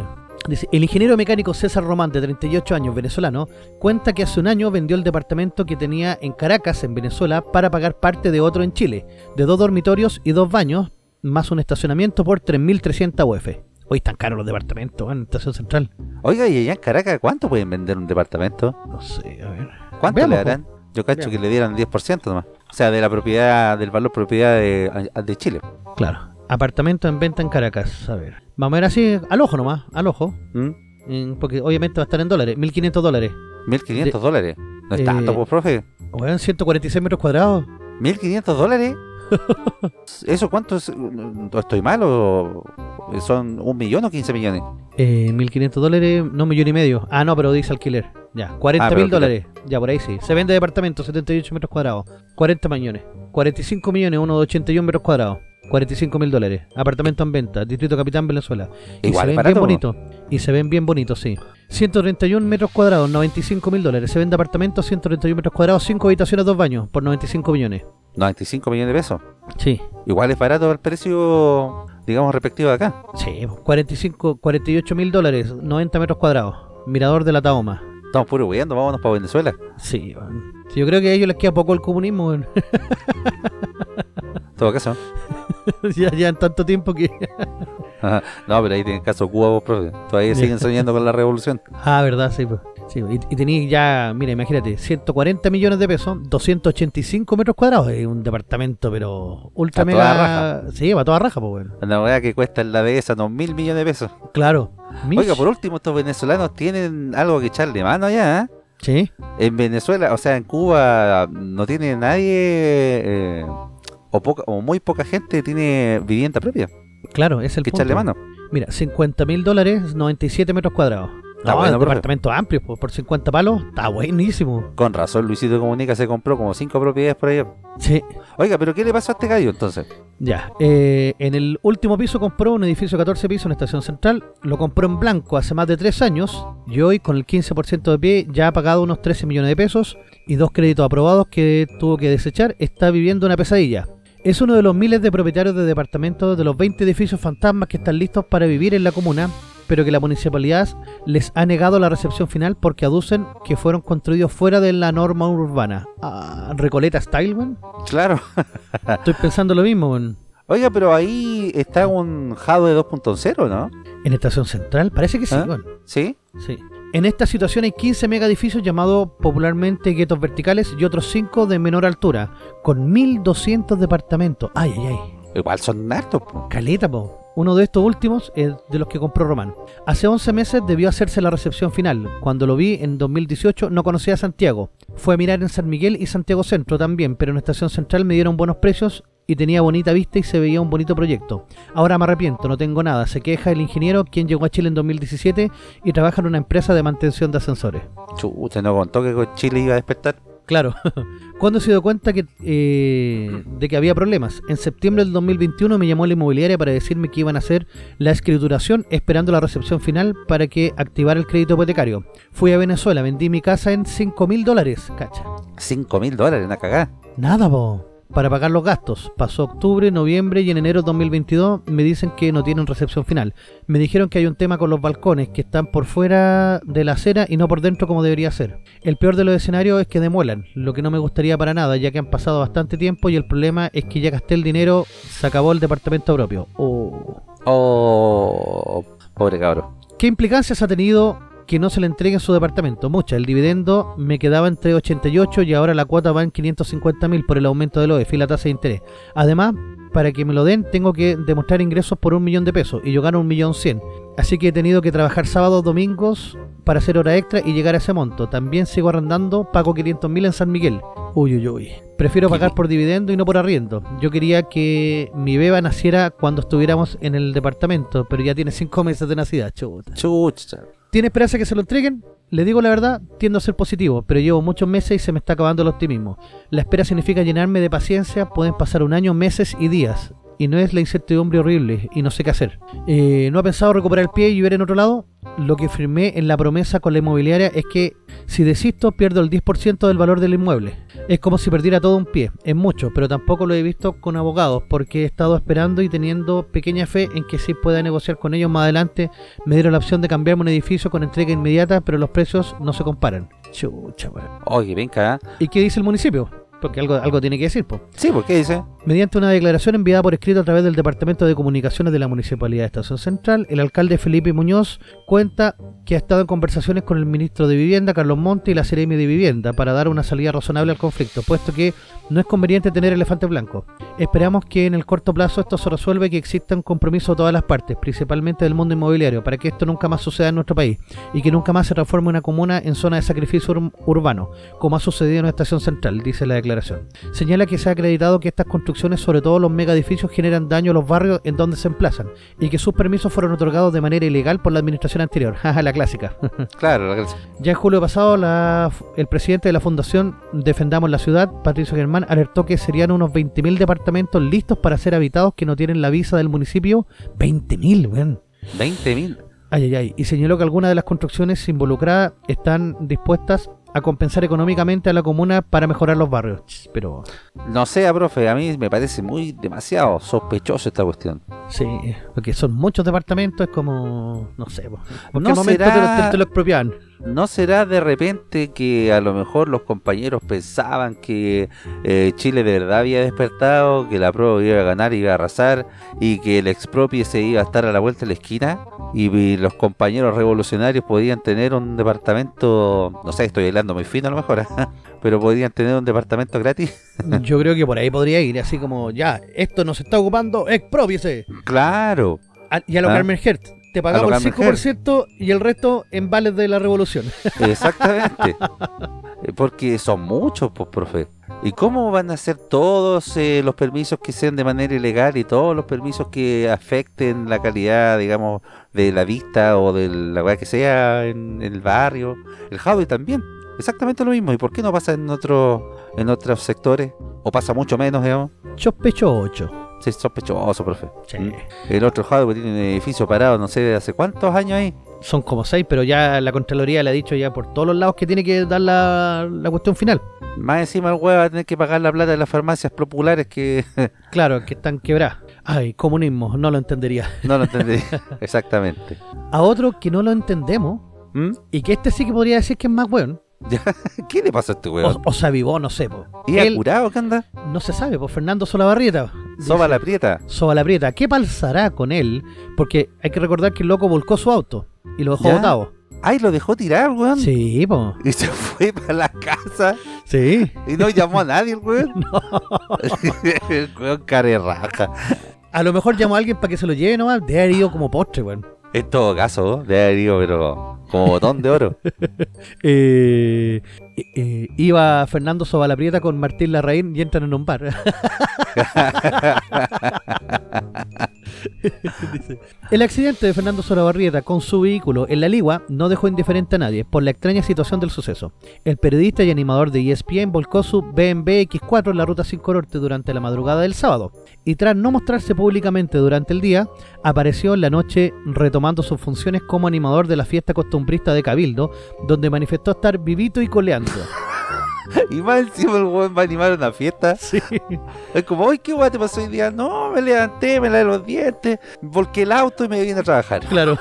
Dice, el ingeniero mecánico César Román, de 38 años, venezolano, cuenta que hace un año vendió el departamento que tenía en Caracas, en Venezuela, para pagar parte de otro en Chile, de 2 dormitorios y 2 baños, más un estacionamiento por 3.300 UF. Hoy están caros los departamentos en Estación Central. Oiga, y allá en Caracas, ¿cuánto pueden vender un departamento? No sé, a ver. ¿Cuánto veamos, le darán? Yo cacho que le dieran 10% nomás. O sea, de la propiedad, del valor propiedad de Chile. Claro. Apartamento en venta en Caracas, a ver. Vamos a ver así, al ojo nomás, al ojo. Porque obviamente va a estar en dólares, $1.500. $1.500, no es tanto, pues, profe. Bueno, 146 metros cuadrados. $1.500. ¿Eso cuánto es? ¿Estoy mal o son 1 millón o 15 millones? $1.500, no, 1,5 millones. Ah, no, pero dice alquiler. Ya, $40.000. Ya, por ahí sí. Se vende departamento, 78 metros cuadrados. 40 millones. 45 millones, uno de 81 metros cuadrados. $45.000. Apartamento en venta, Distrito Capitán, Venezuela. Igual es barato, bien bonito. Y se ven bien bonitos, sí. 131 metros cuadrados, $95.000. Se vende apartamento, 131 metros cuadrados, 5 habitaciones, 2 baños, por 95 millones. ¿95 millones de pesos? Sí. Igual es barato el precio, digamos, respectivo de acá. Sí, $48.000, 90 metros cuadrados. Mirador de la Tahoma. Estamos puro huyendo, vámonos para Venezuela. Sí, yo creo que a ellos les queda poco el comunismo. En todo caso. Ya en tanto tiempo que... No, pero ahí tienen caso Cuba, vos, profe. Todavía siguen soñando con la revolución. Ah, verdad, sí, pues. Sí, y tenía ya, mira, imagínate, $140 millones, 285 metros cuadrados. Es un departamento, pero ultra mega. Va toda raja. Sí, va toda raja, pues, bueno. La verdad que cuesta la dehesa 2.000 millones de pesos. Claro. Oiga, por último, estos venezolanos tienen algo que echarle mano allá, ¿eh? Sí. En Venezuela, o sea, en Cuba no tiene nadie, o muy poca gente tiene vivienda propia. Claro, es el que punto. Echarle mano. Mira, $50.000, 97 metros cuadrados. Está no, bueno, departamento amplio, por 50 palos, está buenísimo. Con razón, Luisito Comunica se compró como 5 propiedades por allá. Sí. Oiga, pero ¿qué le pasó a este gallo entonces? Ya, en el último piso compró un edificio de 14 pisos en Estación Central. Lo compró en blanco hace más de 3 años y hoy con el 15% de pie ya ha pagado unos 13 millones de pesos y 2 créditos aprobados que tuvo que desechar. Está viviendo una pesadilla. Es uno de los miles de propietarios de departamentos de los 20 edificios fantasmas que están listos para vivir en la comuna, pero que la municipalidad les ha negado la recepción final porque aducen que fueron construidos fuera de la norma urbana. Ah, Recoleta Style, man. Claro. Estoy pensando lo mismo, man. Oiga, pero ahí está un Jado de 2.0, ¿no? En Estación Central, parece que sí, man. ¿Sí? Sí. En esta situación hay 15 mega edificios llamados popularmente guetos verticales y otros 5 de menor altura, con 1.200 departamentos. Ay, ay, ay. Igual son hartos, po. Caleta, po. Uno de estos últimos es de los que compró Román. Hace 11 meses debió hacerse la recepción final. Cuando lo vi en 2018 no conocía a Santiago. Fue a mirar en San Miguel y Santiago Centro también, pero en Estación Central me dieron buenos precios y tenía bonita vista y se veía un bonito proyecto. Ahora me arrepiento, no tengo nada. Se queja el ingeniero, quien llegó a Chile en 2017 y trabaja en una empresa de mantención de ascensores. Usted no contó que con Chile iba a despertar. Claro. ¿Cuándo se dio cuenta que, de que había problemas? En septiembre del 2021 me llamó la inmobiliaria para decirme que iban a hacer la escrituración esperando la recepción final para que activara el crédito hipotecario. Fui a Venezuela, vendí mi casa en $5.000, cacha. $5.000, una cagada. Nada, po. Para pagar los gastos. Pasó octubre, noviembre y en enero de 2022 me dicen que no tienen recepción final. Me dijeron que hay un tema con los balcones que están por fuera de la acera y no por dentro como debería ser. El peor de los escenarios es que demuelan, lo que no me gustaría para nada ya que han pasado bastante tiempo y el problema es que ya gasté el dinero, se acabó el departamento propio. Oh, pobre cabrón. ¿Qué implicancias ha tenido que no se le entreguen su departamento? Mucha. El dividendo me quedaba entre 88 y ahora la cuota va en 550.000 por el aumento del OEF y la tasa de interés. Además, para que me lo den tengo que demostrar ingresos por $1.000.000 y yo gano $1.100.000. Así que he tenido que trabajar sábados, domingos para hacer hora extra y llegar a ese monto. También sigo arrendando, pago $500.000 en San Miguel. Uy, uy, uy. Prefiero pagar por dividendo y no por arriendo. Yo quería que mi beba naciera cuando estuviéramos en el departamento, pero ya tiene 5 meses de nacida. Chucha. ¿Tiene esperanza que se lo entreguen? Le digo la verdad, tiendo a ser positivo, pero llevo muchos meses y se me está acabando el optimismo. La espera significa llenarme de paciencia, pueden pasar un año, meses y días, y no es la incertidumbre horrible, y no sé qué hacer. ¿No ha pensado recuperar el pie y vivir en otro lado? lo que firmé en la promesa con la inmobiliaria es que si desisto pierdo el 10% del valor del inmueble. Es como si perdiera todo un pie, es mucho, pero tampoco lo he visto con abogados porque he estado esperando y teniendo pequeña fe en que sí pueda negociar con ellos más adelante. Me dieron la opción de cambiarme un edificio con entrega inmediata, pero los precios no se comparan. Chucha, güey. Oye, ven acá. ¿Y qué dice el municipio? Porque algo tiene que decir, po. Sí, ¿por qué dice? Mediante una declaración enviada por escrito a través del Departamento de Comunicaciones de la Municipalidad de Estación Central, el alcalde Felipe Muñoz cuenta que ha estado en conversaciones con el ministro de Vivienda, Carlos Monte, y la Seremi de Vivienda para dar una salida razonable al conflicto, puesto que no es conveniente tener elefantes blancos. Esperamos que en el corto plazo esto se resuelva y que exista un compromiso de todas las partes, principalmente del mundo inmobiliario, para que esto nunca más suceda en nuestro país y que nunca más se transforme una comuna en zona de sacrificio urbano, como ha sucedido en la Estación Central, dice la declaración. Señala que se ha acreditado que estas construcciones, sobre todo los megaedificios, generan daño a los barrios en donde se emplazan y que sus permisos fueron otorgados de manera ilegal por la administración anterior. Jaja, la clásica. Claro, la clásica. Ya en julio pasado, el presidente de la fundación Defendamos la Ciudad, Patricio Germán, alertó que serían unos 20.000 departamentos listos para ser habitados que no tienen la visa del municipio. 20.000, weón. 20.000. Ay, ay, ay. Y señaló que algunas de las construcciones involucradas están dispuestas a compensar económicamente a la comuna para mejorar los barrios, pero... No sé, profe, a mí me parece muy demasiado sospechoso esta cuestión. Sí, porque son muchos departamentos, es como... No sé, ¿por qué momento te lo expropiaban? ¿No será de repente que a lo mejor los compañeros pensaban que Chile de verdad había despertado, que la prueba iba a ganar, iba a arrasar y que el expropie se iba a estar a la vuelta de la esquina y los compañeros revolucionarios podían tener un departamento, no sé, estoy hablando muy fino a lo mejor, pero podían tener un departamento gratis? Yo creo que por ahí podría ir, así como ya, esto nos está ocupando, expropiese. Claro. Y a lo Carmen Hertz. Te pagamos el 5% y el resto en vales de la revolución. Exactamente. Porque son muchos, pues, profe. ¿Y cómo van a ser todos los permisos que sean de manera ilegal y todos los permisos que afecten la calidad, digamos, de la vista o de la weá que sea en el barrio? El Javi también. Exactamente lo mismo. ¿Y por qué no pasa en otros sectores? ¿O pasa mucho menos, digamos? Sospecho 8. Sí, sospechoso, profe. Sí. El otro jado que tiene un edificio parado, no sé, ¿hace cuántos años ahí? Son como 6, pero ya la Contraloría le ha dicho ya por todos los lados que tiene que dar la cuestión final. Más encima el huevo va a tener que pagar la plata de las farmacias populares que... Claro, que están quebradas. Ay, comunismo, no lo entendería. No lo entendería, exactamente. A otro que no lo entendemos, y que este sí que podría decir que es más hueón. ¿Qué le pasó a este weón? O se avivó, no sé, po. ¿Y él, curado, qué anda? No se sabe, po. Fernando Solabarrieta. Soba la Prieta. ¿Qué pasará con él? Porque hay que recordar que el loco volcó su auto y lo dejó botado. Ay, lo dejó tirar, weón. Sí, po. Y se fue para la casa. Sí. Y no llamó a nadie, el weón. No. El weón carerraja. A lo mejor llamó a alguien para que se lo lleve nomás. Debe haber ido como postre, weón. En todo caso, debe haber ido, pero... como botón de oro. Iba Fernando Sovalaprieta con Martín Larraín y entran en un bar. Dice, el accidente de Fernando Solabarrieta con su vehículo en La Ligua no dejó indiferente a nadie por la extraña situación del suceso. El periodista y animador de ESPN volcó su BMW X4 en la ruta 5 Norte durante la madrugada del sábado y tras no mostrarse públicamente durante el día, apareció en la noche retomando sus funciones como animador de la fiesta costumbrista de Cabildo, donde manifestó estar vivito y coleando. Y más encima el weón va a animar una fiesta. Sí. Es como, uy, qué guay te pasó hoy día. No, me levanté, me lavé los dientes, volqué el auto y me vine a trabajar. Claro.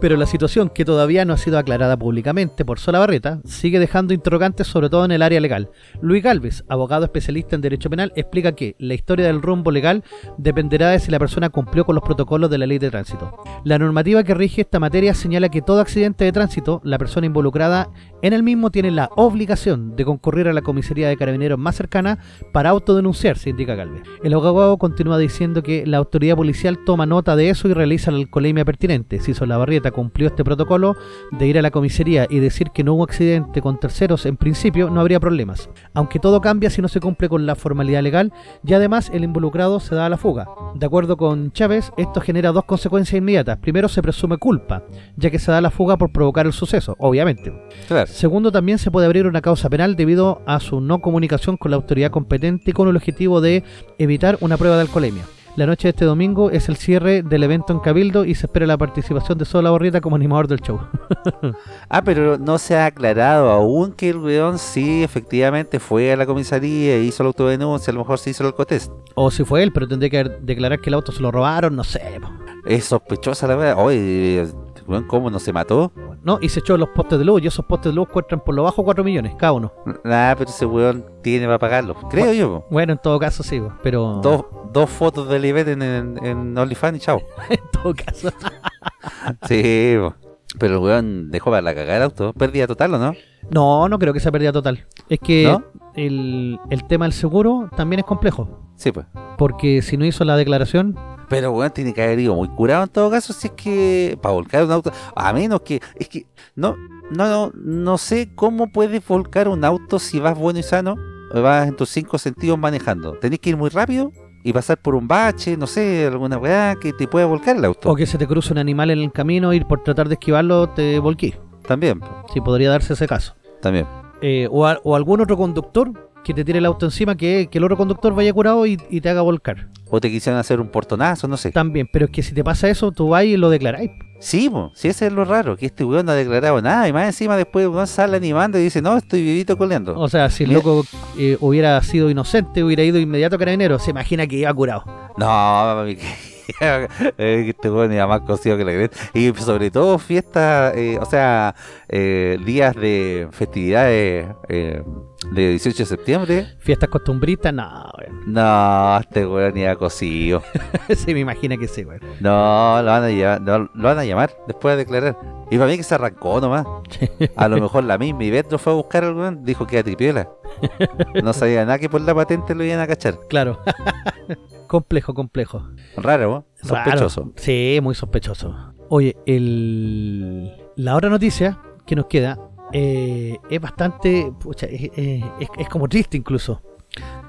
Pero la situación, que todavía no ha sido aclarada públicamente por Solabarrieta, sigue dejando interrogantes, sobre todo en el área legal. Luis Galvez, abogado especialista en derecho penal, explica que la historia del rumbo legal dependerá de si la persona cumplió con los protocolos de la ley de tránsito. La normativa que rige esta materia señala que todo accidente de tránsito, la persona involucrada en el mismo tiene la obligación de concurrir a la comisaría de carabineros más cercana para autodenunciarse, indica Galvez. El abogado continúa diciendo que la autoridad policial toma nota de eso y realiza la alcoholemia pertinente. Si Solabarrieta cumplió este protocolo de ir a la comisaría y decir que no hubo accidente con terceros, en principio no habría problemas, aunque todo cambia si no se cumple con la formalidad legal y además el involucrado se da a la fuga. De acuerdo con Chávez, esto genera dos consecuencias inmediatas. Primero, se presume culpa, ya que se da a la fuga por provocar el suceso, obviamente. Claro. Segundo, también se puede abrir una causa penal debido a su no comunicación con la autoridad competente y con el objetivo de evitar una prueba de alcoholemia. La noche de este domingo es el cierre del evento en Cabildo y se espera la participación de Sola Borrieta como animador del show. Ah, pero no se ha aclarado aún que el weón sí efectivamente fue a la comisaría e hizo la autodenuncia, a lo mejor se hizo el alcotest. O si fue él, pero tendría que declarar que el auto se lo robaron, no sé. Es sospechosa la verdad. Oye, weón, ¿cómo no se mató? No, y se echó los postes de luz, y esos postes de luz cuestan por lo bajo 4 millones cada uno. Ah, pero ese weón tiene para pagarlo, creo bueno, yo. Bueno, en todo caso sí, pero... Dos fotos de Libet en OnlyFans y chao. En todo caso. Sí, pero el weón dejó para la cagada el auto. ¿Pérdida total o no? No, no creo que sea pérdida total. Es que ¿no? el tema del seguro también es complejo. Sí, pues. Porque si no hizo la declaración... Pero bueno, tiene que haber ido muy curado en todo caso, si es que para volcar un auto, a menos que, es que no sé cómo puedes volcar un auto si vas bueno y sano, vas en tus 5 sentidos manejando, tenés que ir muy rápido y pasar por un bache, no sé, alguna weá que te pueda volcar el auto. O que se te cruce un animal en el camino y por tratar de esquivarlo te volquís. También. Sí, podría darse ese caso. También. O algún otro conductor que te tire el auto encima, que el otro conductor vaya curado y te haga volcar. O te quisieran hacer un portonazo, no sé. También, pero es que si te pasa eso, tú vas y lo declarás. Sí, po, sí, ese es lo raro, que este weón no ha declarado nada. Y más encima después uno sale animando y dice, no, estoy vivito coleando. O sea, si el loco hubiera sido inocente, hubiera ido inmediato a Carabineros. Se imagina que iba curado. No, mami, este weón era más cocido que la cresta. Y sobre todo fiestas, días de festividades... de 18 de septiembre. Fiestas costumbristas, no, este weón ni ha cocido. Sí, me imagino que sí, weón. No, lo van a llamar después a declarar. Y para mí que se arrancó nomás. A lo mejor la misma Ivette lo fue a buscar al weón, dijo que era tripiola. No sabía nada que por la patente lo iban a cachar. Claro. Complejo. Raro, ¿no? Sospechoso. Raro. Sí, muy sospechoso. Oye, la otra noticia que nos queda... es bastante... Pucha, es como triste incluso.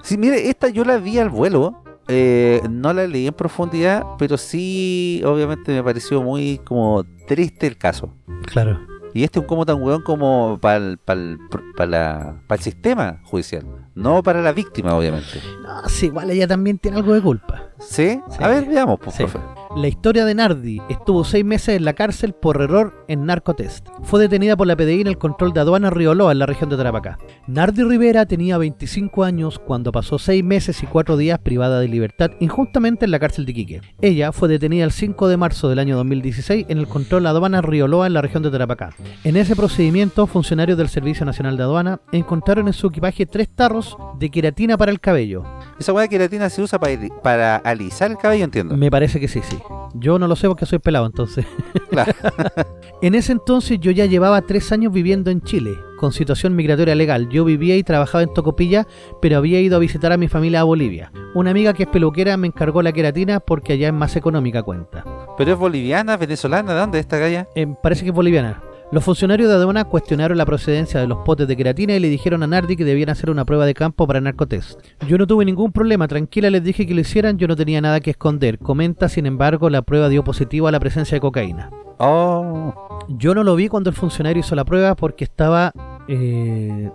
Sí, mire, esta yo la vi al vuelo. No la leí en profundidad, pero sí, obviamente me pareció muy como triste el caso. Claro. Y este es un como tan hueón como para el sistema judicial. No para la víctima, obviamente. No, sí, igual ella también tiene algo de culpa. ¿Sí? Sí. A ver, veamos, pues, sí. Profe. La historia de Nardi estuvo 6 meses en la cárcel por error en narcotest. Fue detenida por la PDI en el control de Aduana Río Loa en la región de Tarapacá. Nardi Rivera tenía 25 años cuando pasó 6 meses y 4 días privada de libertad injustamente en la cárcel de Iquique. Ella fue detenida el 5 de marzo del año 2016 en el control de Aduana Río Loa en la región de Tarapacá. En ese procedimiento, funcionarios del Servicio Nacional de Aduana encontraron en su equipaje 3 tarros de queratina para el cabello. Esa hueá de queratina se usa para alisar el cabello, entiendo. Me parece que sí. Yo no lo sé porque soy pelado, entonces. Claro. En ese entonces yo ya llevaba 3 años viviendo en Chile, con situación migratoria legal. Yo vivía y trabajaba en Tocopilla, pero había ido a visitar a mi familia a Bolivia. Una amiga que es peluquera me encargó la queratina porque allá es más económica cuenta. ¿Pero es boliviana, venezolana? ¿De dónde es esta galla? Parece que es boliviana. Los funcionarios de aduana cuestionaron la procedencia de los potes de queratina y le dijeron a Nardi que debían hacer una prueba de campo para narcotest. Yo no tuve ningún problema, tranquila, les dije que lo hicieran, yo no tenía nada que esconder. Comenta, sin embargo, la prueba dio positivo a la presencia de cocaína. Oh. Yo no lo vi cuando el funcionario hizo la prueba porque estaba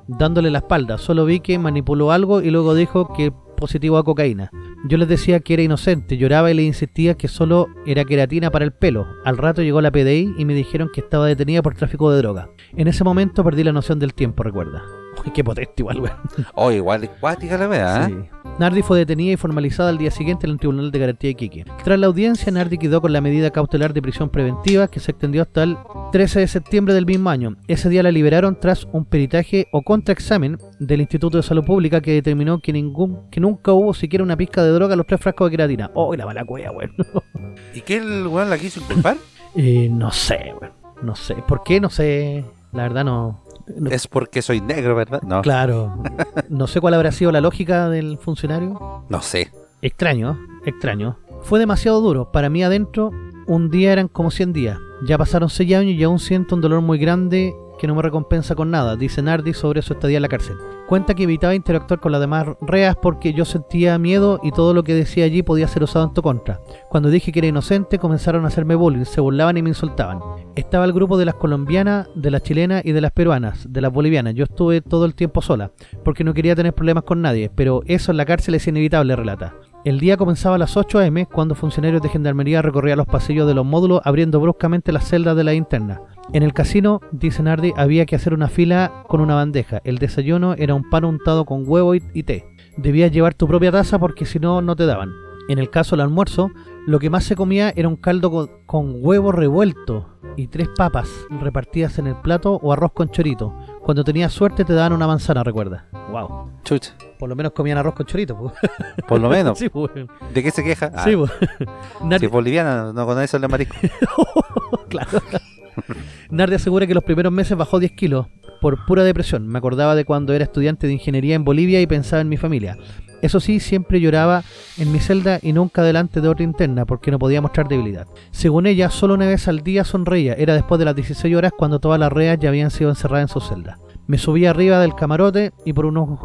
dándole la espalda. Solo vi que manipuló algo y luego dijo que positivo a cocaína. Yo les decía que era inocente, lloraba y le insistía que solo era queratina para el pelo. Al rato llegó la PDI y me dijeron que estaba detenida por tráfico de droga. En ese momento perdí la noción del tiempo, recuerda. Uy, qué potente igual, weón. Oh, igual es cuática la verdad, sí. Nardi fue detenida y formalizada al día siguiente en el Tribunal de Garantía de Iquique. Tras la audiencia, Nardi quedó con la medida cautelar de prisión preventiva que se extendió hasta el 13 de septiembre del mismo año. Ese día la liberaron tras un peritaje o contraexamen del Instituto de Salud Pública que determinó que nunca hubo siquiera una pizca de droga en los 3 frascos de queratina. ¡Oh, la mala cueva, weón! ¿Y qué el weón la quiso inculpar? No sé, weón. No sé. ¿Por qué? No sé. La verdad no... No. Es porque soy negro, ¿verdad? No. Claro. No sé cuál habrá sido la lógica del funcionario. No sé. Extraño. Fue demasiado duro. Para mí adentro, un día eran como 100 días. Ya pasaron 6 años y aún siento un dolor muy grande que no me recompensa con nada, dice Nardi sobre su estadía en la cárcel. Cuenta que evitaba interactuar con las demás reas porque yo sentía miedo y todo lo que decía allí podía ser usado en tu contra. Cuando dije que era inocente, comenzaron a hacerme bullying, se burlaban y me insultaban. Estaba el grupo de las colombianas, de las chilenas y de las peruanas, de las bolivianas. Yo estuve todo el tiempo sola, porque no quería tener problemas con nadie, pero eso en la cárcel es inevitable, relata. El día comenzaba a las 8 am cuando funcionarios de gendarmería recorrían los pasillos de los módulos abriendo bruscamente las celdas de la interna. En el casino, dice Nardi, había que hacer una fila con una bandeja. El desayuno era un pan untado con huevo y té. Debías llevar tu propia taza porque si no, no te daban. En el caso del almuerzo, lo que más se comía era un caldo con huevo revuelto y 3 papas repartidas en el plato o arroz con chorito. Cuando tenías suerte te daban una manzana, recuerda. Wow. Chucha. Por lo menos comían arroz con chorito. Po. Por lo menos. Sí, po. ¿De qué se queja? Ah, sí, po. Si es boliviana, no conoce el marisco. Claro. Nardi asegura que los primeros meses bajó 10 kilos por pura depresión. Me acordaba de cuando era estudiante de ingeniería en Bolivia y pensaba en mi familia. Eso sí, siempre lloraba en mi celda y nunca delante de otra interna porque no podía mostrar debilidad. Según ella, solo una vez al día sonreía. Era después de las 16 horas cuando todas las reas ya habían sido encerradas en su celda. Me subí arriba del camarote y por unos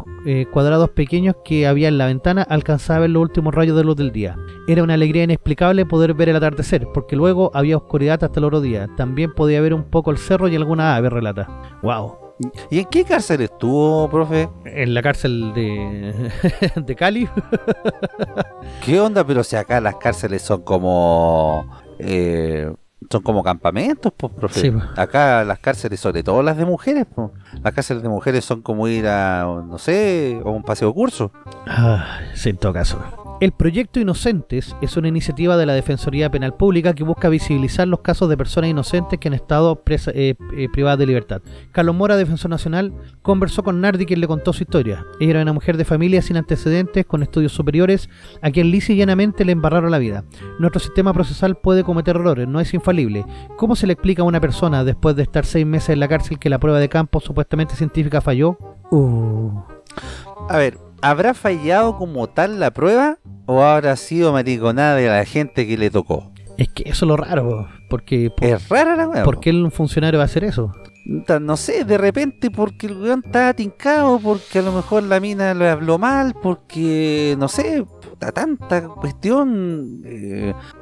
cuadrados pequeños que había en la ventana alcanzaba a ver los últimos rayos de luz del día. Era una alegría inexplicable poder ver el atardecer, porque luego había oscuridad hasta el otro día. También podía ver un poco el cerro y alguna ave, relata. Wow. ¿Y en qué cárcel estuvo, profe? En la cárcel de Cali. ¿Qué onda? Pero si acá las cárceles son como campamentos, pues, profe. Sí, pues. Acá las cárceles, sobre todo las de mujeres, pues. Las cárceles de mujeres son como ir a, no sé, a un paseo de curso. Ah, sí, en todo caso. El proyecto Inocentes es una iniciativa de la Defensoría Penal Pública que busca visibilizar los casos de personas inocentes que han estado privadas de libertad. Carlos Mora, defensor nacional, conversó con Nardi, quien le contó su historia. Ella era una mujer de familia sin antecedentes, con estudios superiores, a quien lisa y llanamente le embarraron la vida. Nuestro sistema procesal puede cometer errores, no es infalible. ¿Cómo se le explica a una persona, después de estar 6 meses en la cárcel, que la prueba de campo supuestamente científica falló? A ver, ¿habrá fallado como tal la prueba o habrá sido mariconada de la gente que le tocó? Es que eso es lo raro, porque... es rara la weá. ¿Por qué un funcionario va a hacer eso? No sé, de repente porque el weón está atincado, porque a lo mejor la mina le habló mal, porque, no sé, puta, tanta cuestión,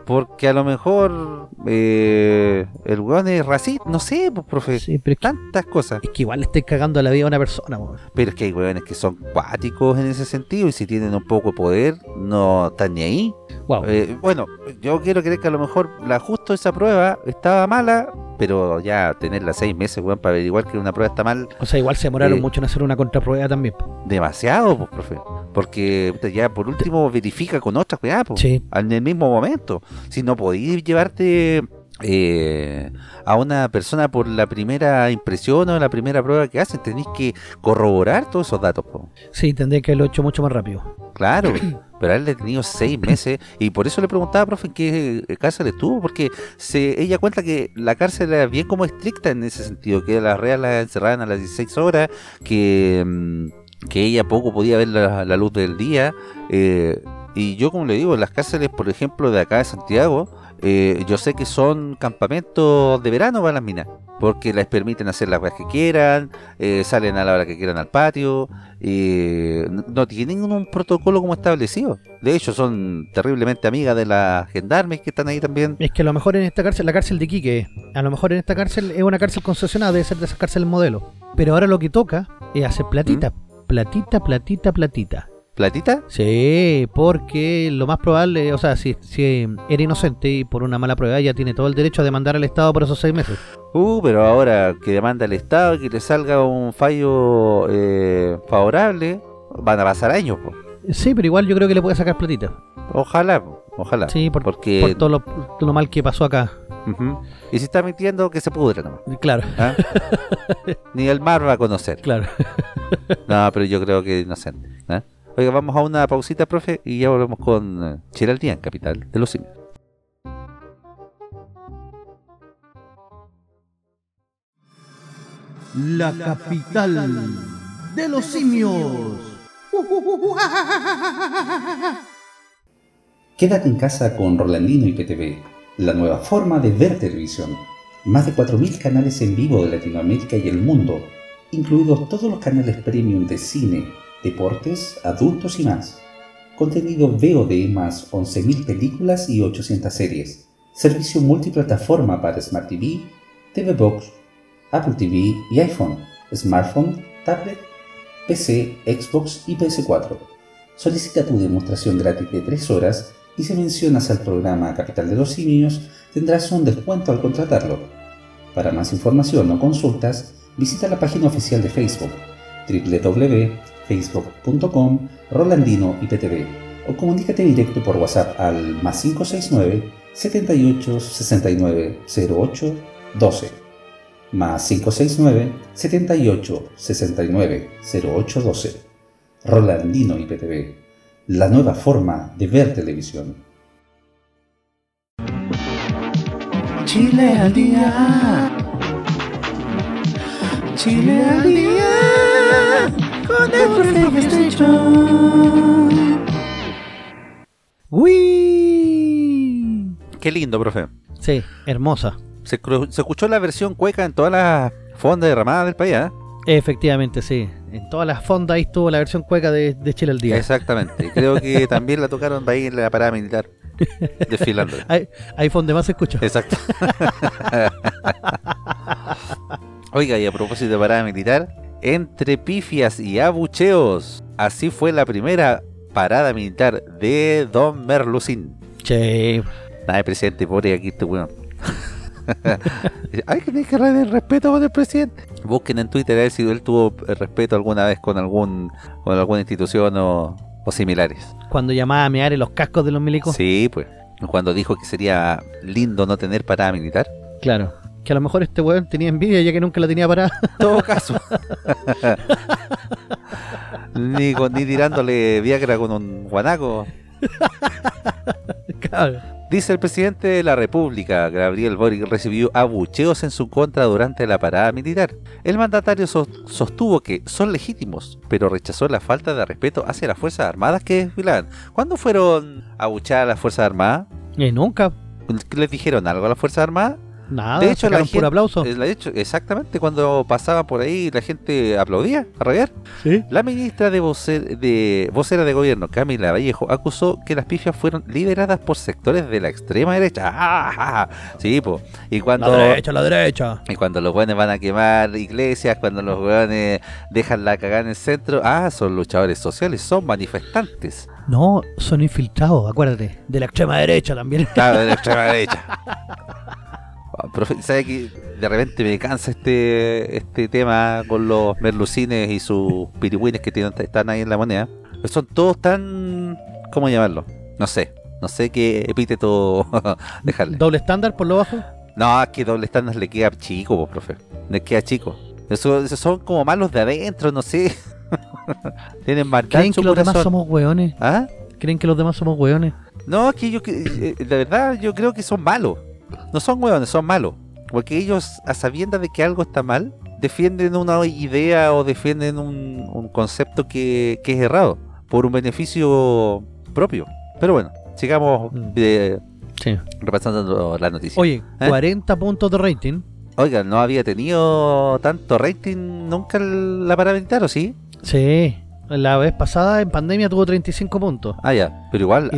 porque a lo mejor el weón es racista, no sé, pues, profe, sí, pero tantas cosas. Es que igual le estés cagando a la vida a una persona, bro. Pero es que hay weones que son cuáticos en ese sentido y si tienen un poco de poder no están ni ahí. Wow. Bueno, yo quiero creer que a lo mejor justo esa prueba estaba mala, pero ya tenerla 6 meses, weón, para averiguar que una prueba está mal. O sea, igual se demoraron mucho en hacer una contraprueba también. Demasiado, pues, profe. Porque ya por último verifica con otras weá, pues, sí, en el mismo momento. Si no podís llevarte a una persona por la primera impresión o la primera prueba que hacen, tenés que corroborar todos esos datos, po. Sí, tendría que haberlo hecho mucho más rápido. Claro, pero él le ha tenido 6 meses y por eso le preguntaba, profe, en qué cárcel estuvo, porque ella cuenta que la cárcel era bien como estricta en ese sentido, que las reas las encerraban a las 16 horas, que ella poco podía ver la luz del día, y yo, como le digo, las cárceles, por ejemplo, de acá de Santiago, yo sé que son campamentos de verano para las minas, porque les permiten hacer las cosas que quieran, salen a la hora que quieran al patio, no tienen un protocolo como establecido. De hecho, son terriblemente amigas de las gendarmes que están ahí también. Es que a lo mejor en esta cárcel, la cárcel de Iquique, a lo mejor en esta cárcel es una cárcel concesionada, debe ser de esas cárceles modelo. Pero ahora lo que toca es hacer platita. Platita. ¿Platita? Sí, porque lo más probable, o sea, si era inocente y por una mala prueba, ya tiene todo el derecho a demandar al Estado por esos 6 meses. Pero ahora que demanda al Estado, que le salga un fallo favorable, van a pasar años, po. Sí, pero igual yo creo que le puede sacar platita. Ojalá. Sí, porque por todo lo mal que pasó acá. Uh-huh. Y si está mintiendo, que se pudre nomás. Claro. ¿Ah? Ni el mar va a conocer. Claro. No, pero yo creo que es inocente, ¿eh? Oiga, vamos a una pausita, profe, y ya volvemos con Chile al Día en Capital de los Simios. La capital de los simios. Quédate en casa con Rolandino IPTV, la nueva forma de ver televisión. Más de 4.000 canales en vivo de Latinoamérica y el mundo, incluidos todos los canales premium de cine, deportes, adultos y más. Contenido VOD más 11.000 películas y 800 series. Servicio multiplataforma para Smart TV, TV Box, Apple TV y iPhone, Smartphone, Tablet, PC, Xbox y PS4. Solicita tu demostración gratis de 3 horas y si mencionas al programa Capital de los Simios, tendrás un descuento al contratarlo. Para más información o consultas, visita la página oficial de Facebook www.facebook.com/RolandinoIPTV o comunícate directo por WhatsApp al +569 78 69 08 12 +569 78 69 08 12. Rolandino IPTV, la nueva forma de ver televisión. Chile al día. Chile al día con el profe Station. ¡Uy! Qué lindo, profe. Sí, hermosa. Se escuchó la versión cueca en todas las fondas derramadas del país, ¿eh? Efectivamente, sí. En todas las fondas ahí estuvo la versión cueca de Chile al día. Exactamente. Creo que también la tocaron ahí en la parada militar. Desfilando. Ahí fonde más se escuchó. Exacto. Oiga, y a propósito de parada militar, entre pifias y abucheos, así fue la primera parada militar de Don Merlucín. Che. Nada de presidente, pobre, aquí este weón. Hay que tener que darle respeto con el presidente. Busquen en Twitter a ver si él tuvo respeto alguna vez con alguna institución o similares. Cuando llamaba a mear en los cascos de los milicos. Sí, pues. Cuando dijo que sería lindo no tener parada militar. Claro. Que a lo mejor este weón tenía envidia ya que nunca la tenía parada. En todo caso. ni tirándole Viagra con un guanaco. Claro. Dice el presidente de la República, Gabriel Boric, recibió abucheos en su contra durante la parada militar. El mandatario sostuvo que son legítimos, pero rechazó la falta de respeto hacia las Fuerzas Armadas que desfilaban. ¿Cuándo fueron abuchadas las Fuerzas Armadas? Nunca. ¿Les dijeron algo a las Fuerzas Armadas? Nada, de hecho, sacaron puro aplauso. Exactamente, cuando pasaba por ahí la gente aplaudía, a rabiar. ¿Sí? La ministra vocera de gobierno, Camila Vallejo, acusó que las pifias fueron lideradas por sectores de la extrema derecha. ¡Ah! Sí, po. Y cuando, la derecha. Y cuando los hueones van a quemar iglesias, cuando los hueones dejan la cagada en el centro, son luchadores sociales, son manifestantes. No, son infiltrados, acuérdate, de la extrema derecha también. Claro, de la extrema derecha. Profe, ¿sabe que de repente me cansa este tema con los merlucines y sus pirigüines que están ahí en la moneda? Son todos tan... ¿cómo llamarlo? No sé qué epíteto dejarle. ¿Doble estándar por lo bajo? No, es que doble estándar le queda chico, pues, profe. Le queda chico. Esos son como malos de adentro, no sé. Tienen marcado su corazón. ¿Creen que los demás somos hueones? ¿Ah? ¿Creen que los demás somos hueones? No, es que la verdad yo creo que son malos. No son hueones, son malos. Porque ellos, a sabiendas de que algo está mal, defienden una idea o defienden un concepto que es errado, por un beneficio propio. Pero bueno, sigamos sí, repasando la noticia. Oye, 40 puntos de rating. Oiga, no había tenido tanto rating nunca la parada militar, ¿o sí? Sí, la vez pasada en pandemia tuvo 35 puntos. Ah, ya, pero igual,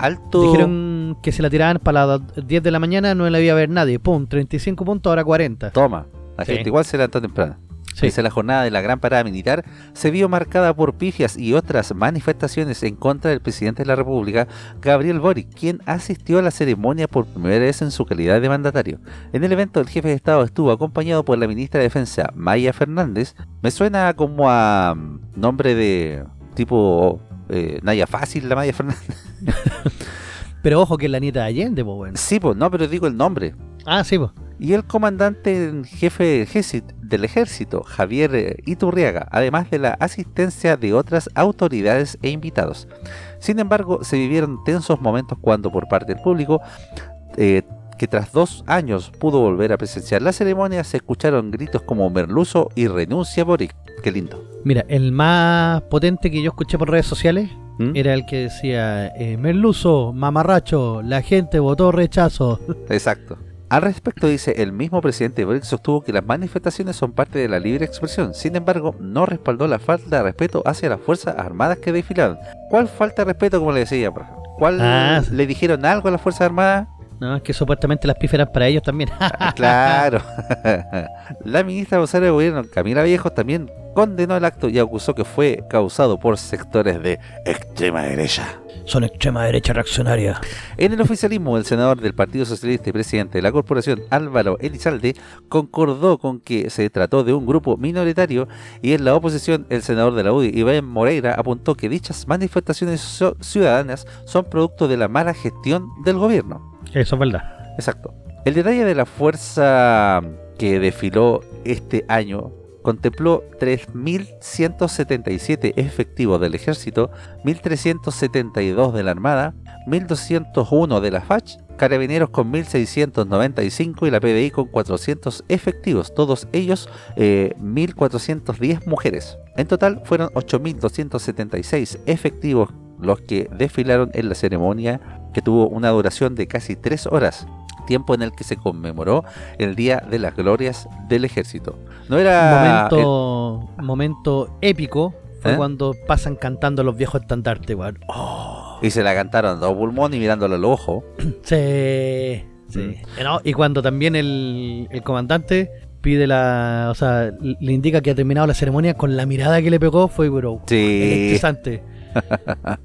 alto... Dijeron que se la tiraban para las 10 de la mañana, no la iba a ver nadie. Pum, 35 puntos, ahora 40. Toma, la gente igual se levantó temprano. Sí. Desde la jornada de la gran parada militar se vio marcada por pifias y otras manifestaciones en contra del presidente de la República, Gabriel Boric, quien asistió a la ceremonia por primera vez en su calidad de mandatario. En el evento, el jefe de Estado estuvo acompañado por la ministra de Defensa, Maya Fernández. Me suena como a nombre de tipo Naya Fácil, la Maya Fernández. Pero ojo que es la nieta de Allende, pues bueno. Sí, pues, no, pero digo el nombre. Ah, sí, pues. Y el comandante en jefe del ejército, Javier Iturriaga, además de la asistencia de otras autoridades e invitados. Sin embargo, se vivieron tensos momentos cuando por parte del público, que tras 2 años pudo volver a presenciar la ceremonia, se escucharon gritos como merluzo y renuncia Boric. Qué lindo. Mira, el más potente que yo escuché por redes sociales... era el que decía, merluzo, mamarracho, la gente votó rechazo. Exacto. Al respecto, dice, el mismo presidente Boric sostuvo que las manifestaciones son parte de la libre expresión. Sin embargo, no respaldó la falta de respeto hacia las Fuerzas Armadas que desfilaron. ¿Cuál falta de respeto, como le decía, profe? ¿Cuál le dijeron algo a las Fuerzas Armadas? No, es que supuestamente las píferas para ellos también. Claro. La ministra vocera del gobierno, Camila Viejos, también condenó el acto y acusó que fue causado por sectores de extrema derecha. Son extrema derecha reaccionaria. En el oficialismo, el senador del Partido Socialista y presidente de la corporación, Álvaro Elizalde, concordó con que se trató de un grupo minoritario, y en la oposición, el senador de la UDI, Iván Moreira, apuntó que dichas manifestaciones ciudadanas son producto de la mala gestión del gobierno. Eso es verdad. Exacto. El detalle de la fuerza que desfiló este año contempló 3.177 efectivos del ejército, 1.372 de la armada, 1.201 de la FACH, carabineros con 1.695 y la PDI con 400 efectivos, todos ellos 1.410 mujeres. En total fueron 8.276 efectivos los que desfilaron en la ceremonia, que tuvo una duración de casi 3 horas. Tiempo en el que se conmemoró el Día de las Glorias del Ejército. No era momento épico, fue cuando pasan cantando los viejos estandartes, weón. Oh. Y se la cantaron dos pulmones y mirándolo al ojo. Sí, sí. No, y cuando también el comandante pide le indica que ha terminado la ceremonia con la mirada que le pegó, fue electrizante.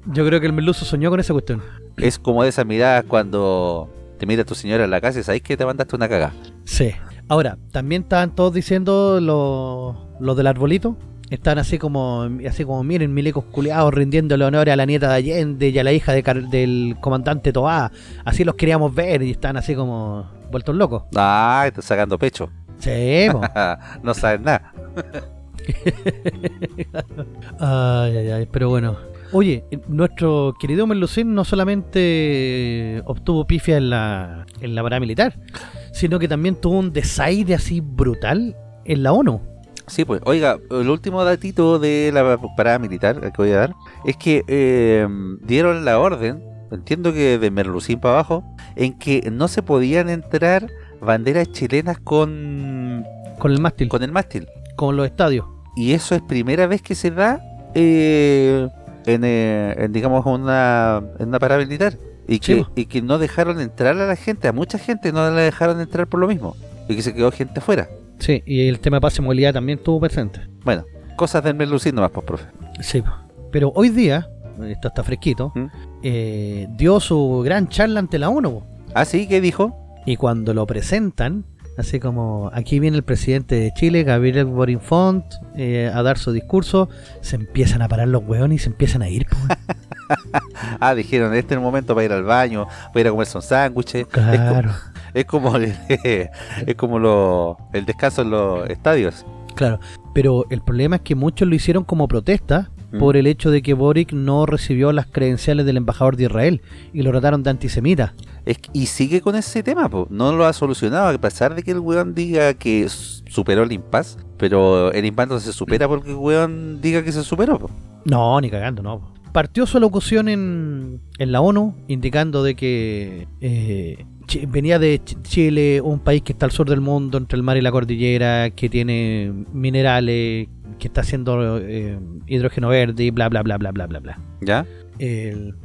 Yo creo que el Merluzo soñó con esa cuestión. Es como de esas miradas cuando te mira tu señora en la casa y sabes que te mandaste una cagada. Sí. Ahora, también estaban todos diciendo los del arbolito. Están así como miren, milicos culiados rindiéndole honor a la nieta de Allende y a la hija del comandante Toá. Así los queríamos ver y están así como vueltos locos. Ah, están sacando pecho. Sí, no saben nada. Ay, ay, ay, pero bueno. Oye, nuestro querido Merlucín no solamente obtuvo pifia en la paramilitar, sino que también tuvo un desaire así brutal en la ONU. Sí, pues, oiga, el último datito de la paramilitar que voy a dar es que dieron la orden, entiendo que de Merlucín para abajo, en que no se podían entrar banderas chilenas con el mástil. Con los estadios. Y eso es primera vez que se da en una paramilitar, y que no dejaron entrar a la gente, a mucha gente no la dejaron entrar por lo mismo, y que se quedó gente afuera. Sí, y el tema pase movilidad también estuvo presente. Bueno, cosas del Merlucín nomás, pues, profe. Sí, pero hoy día, esto está fresquito, dio su gran charla ante la ONU. Ah, sí, ¿qué dijo? Y cuando lo presentan, así como aquí viene el presidente de Chile, Gabriel Boric Font, a dar su discurso, se empiezan a parar los hueones y se empiezan a ir. Ah, dijeron, este es el momento para ir al baño, para ir a comerse un sándwich. Claro. Es como el descanso en los estadios. Claro, pero el problema es que muchos lo hicieron como protesta por el hecho de que Boric no recibió las credenciales del embajador de Israel y lo trataron de antisemita. Y sigue con ese tema, po. No lo ha solucionado, a pesar de que el weón diga que superó el impas, pero el impas no se supera porque el weón diga que se superó, po. No, ni cagando, no, po. Partió su locución en la ONU indicando de que venía de Chile, un país que está al sur del mundo, entre el mar y la cordillera, que tiene minerales, que está haciendo hidrógeno verde y bla bla bla bla bla bla bla. ¿Ya?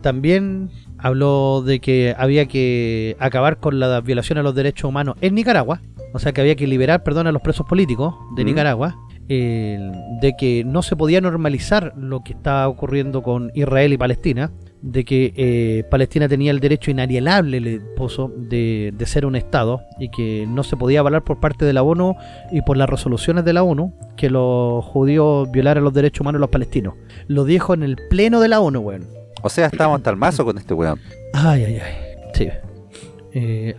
También habló de que había que acabar con la violación a los derechos humanos en Nicaragua, o sea que había que liberar, a los presos políticos de Nicaragua, de que no se podía normalizar lo que estaba ocurriendo con Israel y Palestina, de que Palestina tenía el derecho inalienable, el esposo, de ser un Estado, y que no se podía avalar por parte de la ONU y por las resoluciones de la ONU que los judíos violaran los derechos humanos de los palestinos. Lo dijo en el pleno de la ONU, weón. O sea, estamos hasta el mazo con este weón. Ay, ay, ay. Sí.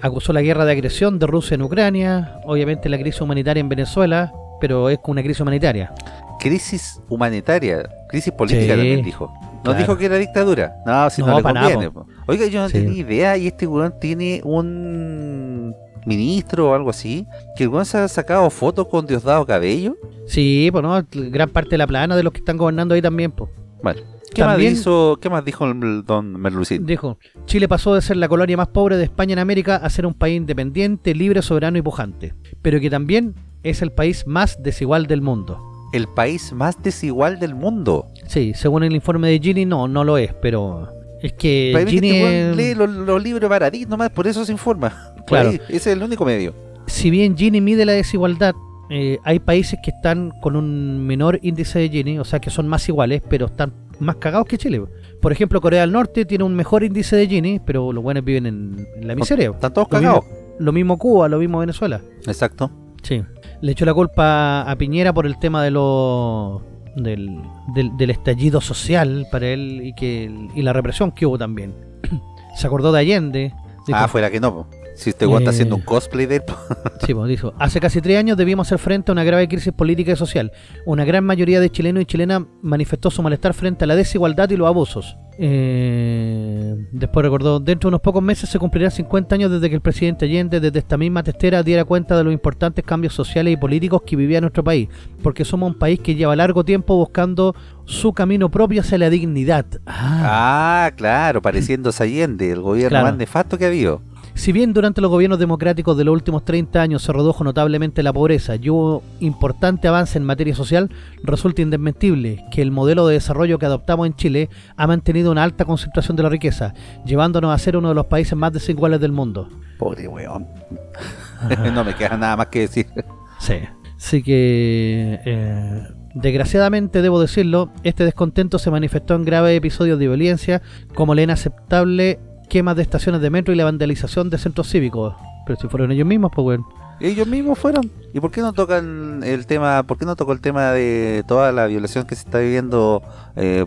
Acusó la guerra de agresión de Rusia en Ucrania, obviamente la crisis humanitaria en Venezuela, pero es una crisis humanitaria. Crisis humanitaria, crisis política, sí, también dijo. No, claro. Dijo que era dictadura. No, si no le conviene. Po. Oiga, yo no tenía idea, y este weón tiene un ministro o algo así, que el weón se ha sacado fotos con Diosdado Cabello. Sí, pues no, gran parte de la plana de los que están gobernando ahí también, pues. Vale. ¿Qué más dijo el don Merlucín? Dijo, Chile pasó de ser la colonia más pobre de España en América a ser un país independiente, libre, soberano y pujante, pero que también es el país más desigual del mundo. ¿El país más desigual del mundo? Sí, según el informe de Gini no lo es, pero Es que Ginny lee los libros baratí nomás, por eso se informa. Claro. Ahí, ese es el único medio. Si bien Gini mide la desigualdad, hay países que están con un menor índice de Gini, o sea que son más iguales, pero están más cagados que Chile. Por ejemplo, Corea del Norte tiene un mejor índice de Gini, pero los buenos viven en la miseria. Están todos cagados. Lo mismo Cuba, lo mismo Venezuela. Exacto. Sí. Le echó la culpa a Piñera por el tema de los... Del estallido social para él y la represión que hubo también. Se acordó de Allende. Dijo, fue la que no, po. Si este guante haciendo un cosplay de él. Sí, pues dijo, hace casi 3 años debíamos hacer frente a una grave crisis política y social. Una gran mayoría de chilenos y chilenas manifestó su malestar frente a la desigualdad y los abusos. Después recordó, dentro de unos pocos meses se cumplirán 50 años desde que el presidente Allende, desde esta misma testera, diera cuenta de los importantes cambios sociales y políticos que vivía nuestro país, porque somos un país que lleva largo tiempo buscando su camino propio hacia la dignidad. Claro, pareciéndose Allende, el gobierno más nefasto que ha habido. Si bien durante los gobiernos democráticos de los últimos 30 años se redujo notablemente la pobreza y hubo importante avance en materia social, resulta indesmentible que el modelo de desarrollo que adoptamos en Chile ha mantenido una alta concentración de la riqueza, llevándonos a ser uno de los países más desiguales del mundo. Pobre weón. No me queda nada más que decir. Sí. Así que... desgraciadamente, debo decirlo, este descontento se manifestó en graves episodios de violencia, como la inaceptable quemas de estaciones de metro y la vandalización de centros cívicos. Pero si fueron ellos mismos, pues bueno. Ellos mismos fueron. ¿Y por qué no tocan el tema? ¿Por qué no tocó el tema de toda la violación que se está viviendo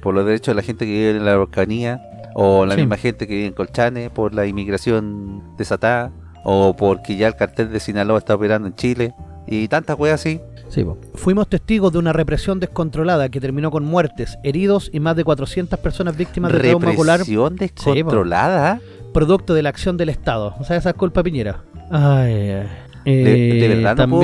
por los derechos de la gente que vive en la Araucanía, o la misma gente que vive en Colchane, por la inmigración desatada, o porque ya el cartel de Sinaloa está operando en Chile y tantas weas así? Sí, po. Fuimos testigos de una represión descontrolada que terminó con muertes, heridos y más de 400 personas víctimas de trauma ocular. ¿Represión descontrolada? Sí, producto de la acción del Estado. O sea, esa es culpa Piñera. De verdad también... no puedo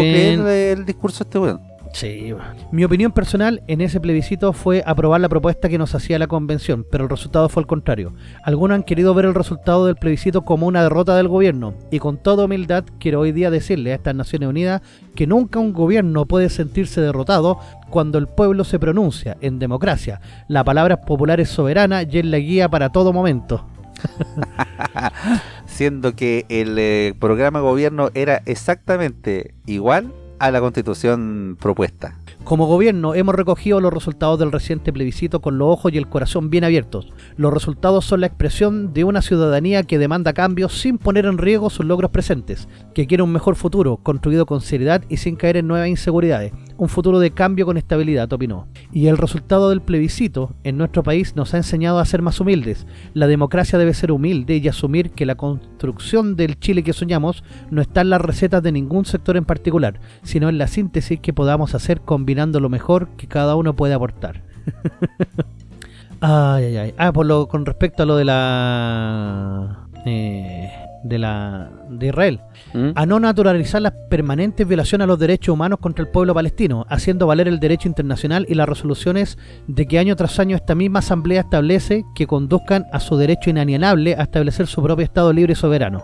creer el discurso este weón. Sí. Mi opinión personal en ese plebiscito fue aprobar la propuesta que nos hacía la convención, pero el resultado fue el contrario. Algunos han querido ver el resultado del plebiscito como una derrota del gobierno, y con toda humildad quiero hoy día decirle a estas Naciones Unidas que nunca un gobierno puede sentirse derrotado cuando el pueblo se pronuncia en democracia. La palabra popular es soberana y es la guía para todo momento. Siendo que el programa de gobierno era exactamente igual a la constitución propuesta. Como gobierno hemos recogido los resultados del reciente plebiscito con los ojos y el corazón bien abiertos. Los resultados son la expresión de una ciudadanía que demanda cambios sin poner en riesgo sus logros presentes, que quiere un mejor futuro construido con seriedad y sin caer en nuevas inseguridades, un futuro de cambio con estabilidad, opinó. Y el resultado del plebiscito en nuestro país nos ha enseñado a ser más humildes. La democracia debe ser humilde y asumir que la construcción del Chile que soñamos no está en las recetas de ningún sector en particular, sino en la síntesis que podamos hacer combinando lo mejor que cada uno puede aportar. Con respecto a lo de la... de Israel, a no naturalizar las permanentes violaciones a los derechos humanos contra el pueblo palestino, haciendo valer el derecho internacional y las resoluciones de que año tras año esta misma asamblea establece que conduzcan a su derecho inalienable a establecer su propio Estado libre y soberano.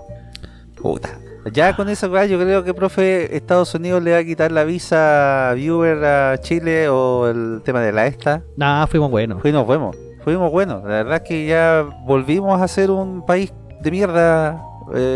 Puta. Ya con eso yo creo que, profe, Estados Unidos le va a quitar la visa viewer a Chile, o el tema de la esta. Fuimos buenos. Fuimos buenos. La verdad es que ya volvimos a ser un país de mierda.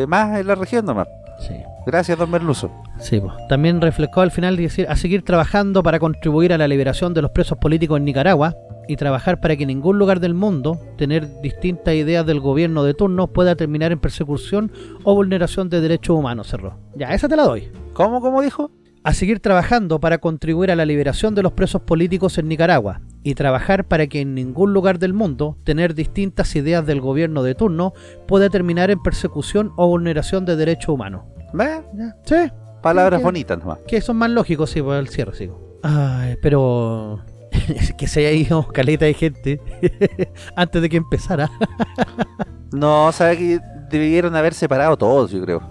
Más en la región nomás. Sí. Gracias, don Merluzo. Sí, pues. También reflejó al final decir a seguir trabajando para contribuir a la liberación de los presos políticos en Nicaragua y trabajar para que en ningún lugar del mundo tener distintas ideas del gobierno de turno pueda terminar en persecución o vulneración de derechos humanos, cerró. Ya, esa te la doy. ¿Cómo dijo? A seguir trabajando para contribuir a la liberación de los presos políticos en Nicaragua y trabajar para que en ningún lugar del mundo tener distintas ideas del gobierno de turno pueda terminar en persecución o vulneración de derechos humanos. Sí. Palabras bonitas nomás. Que son más lógicos, sí, por el cierre, sí. Pero que se haya ido caleta de gente antes de que empezara. No, sabe que debieron haber separado todos, yo creo.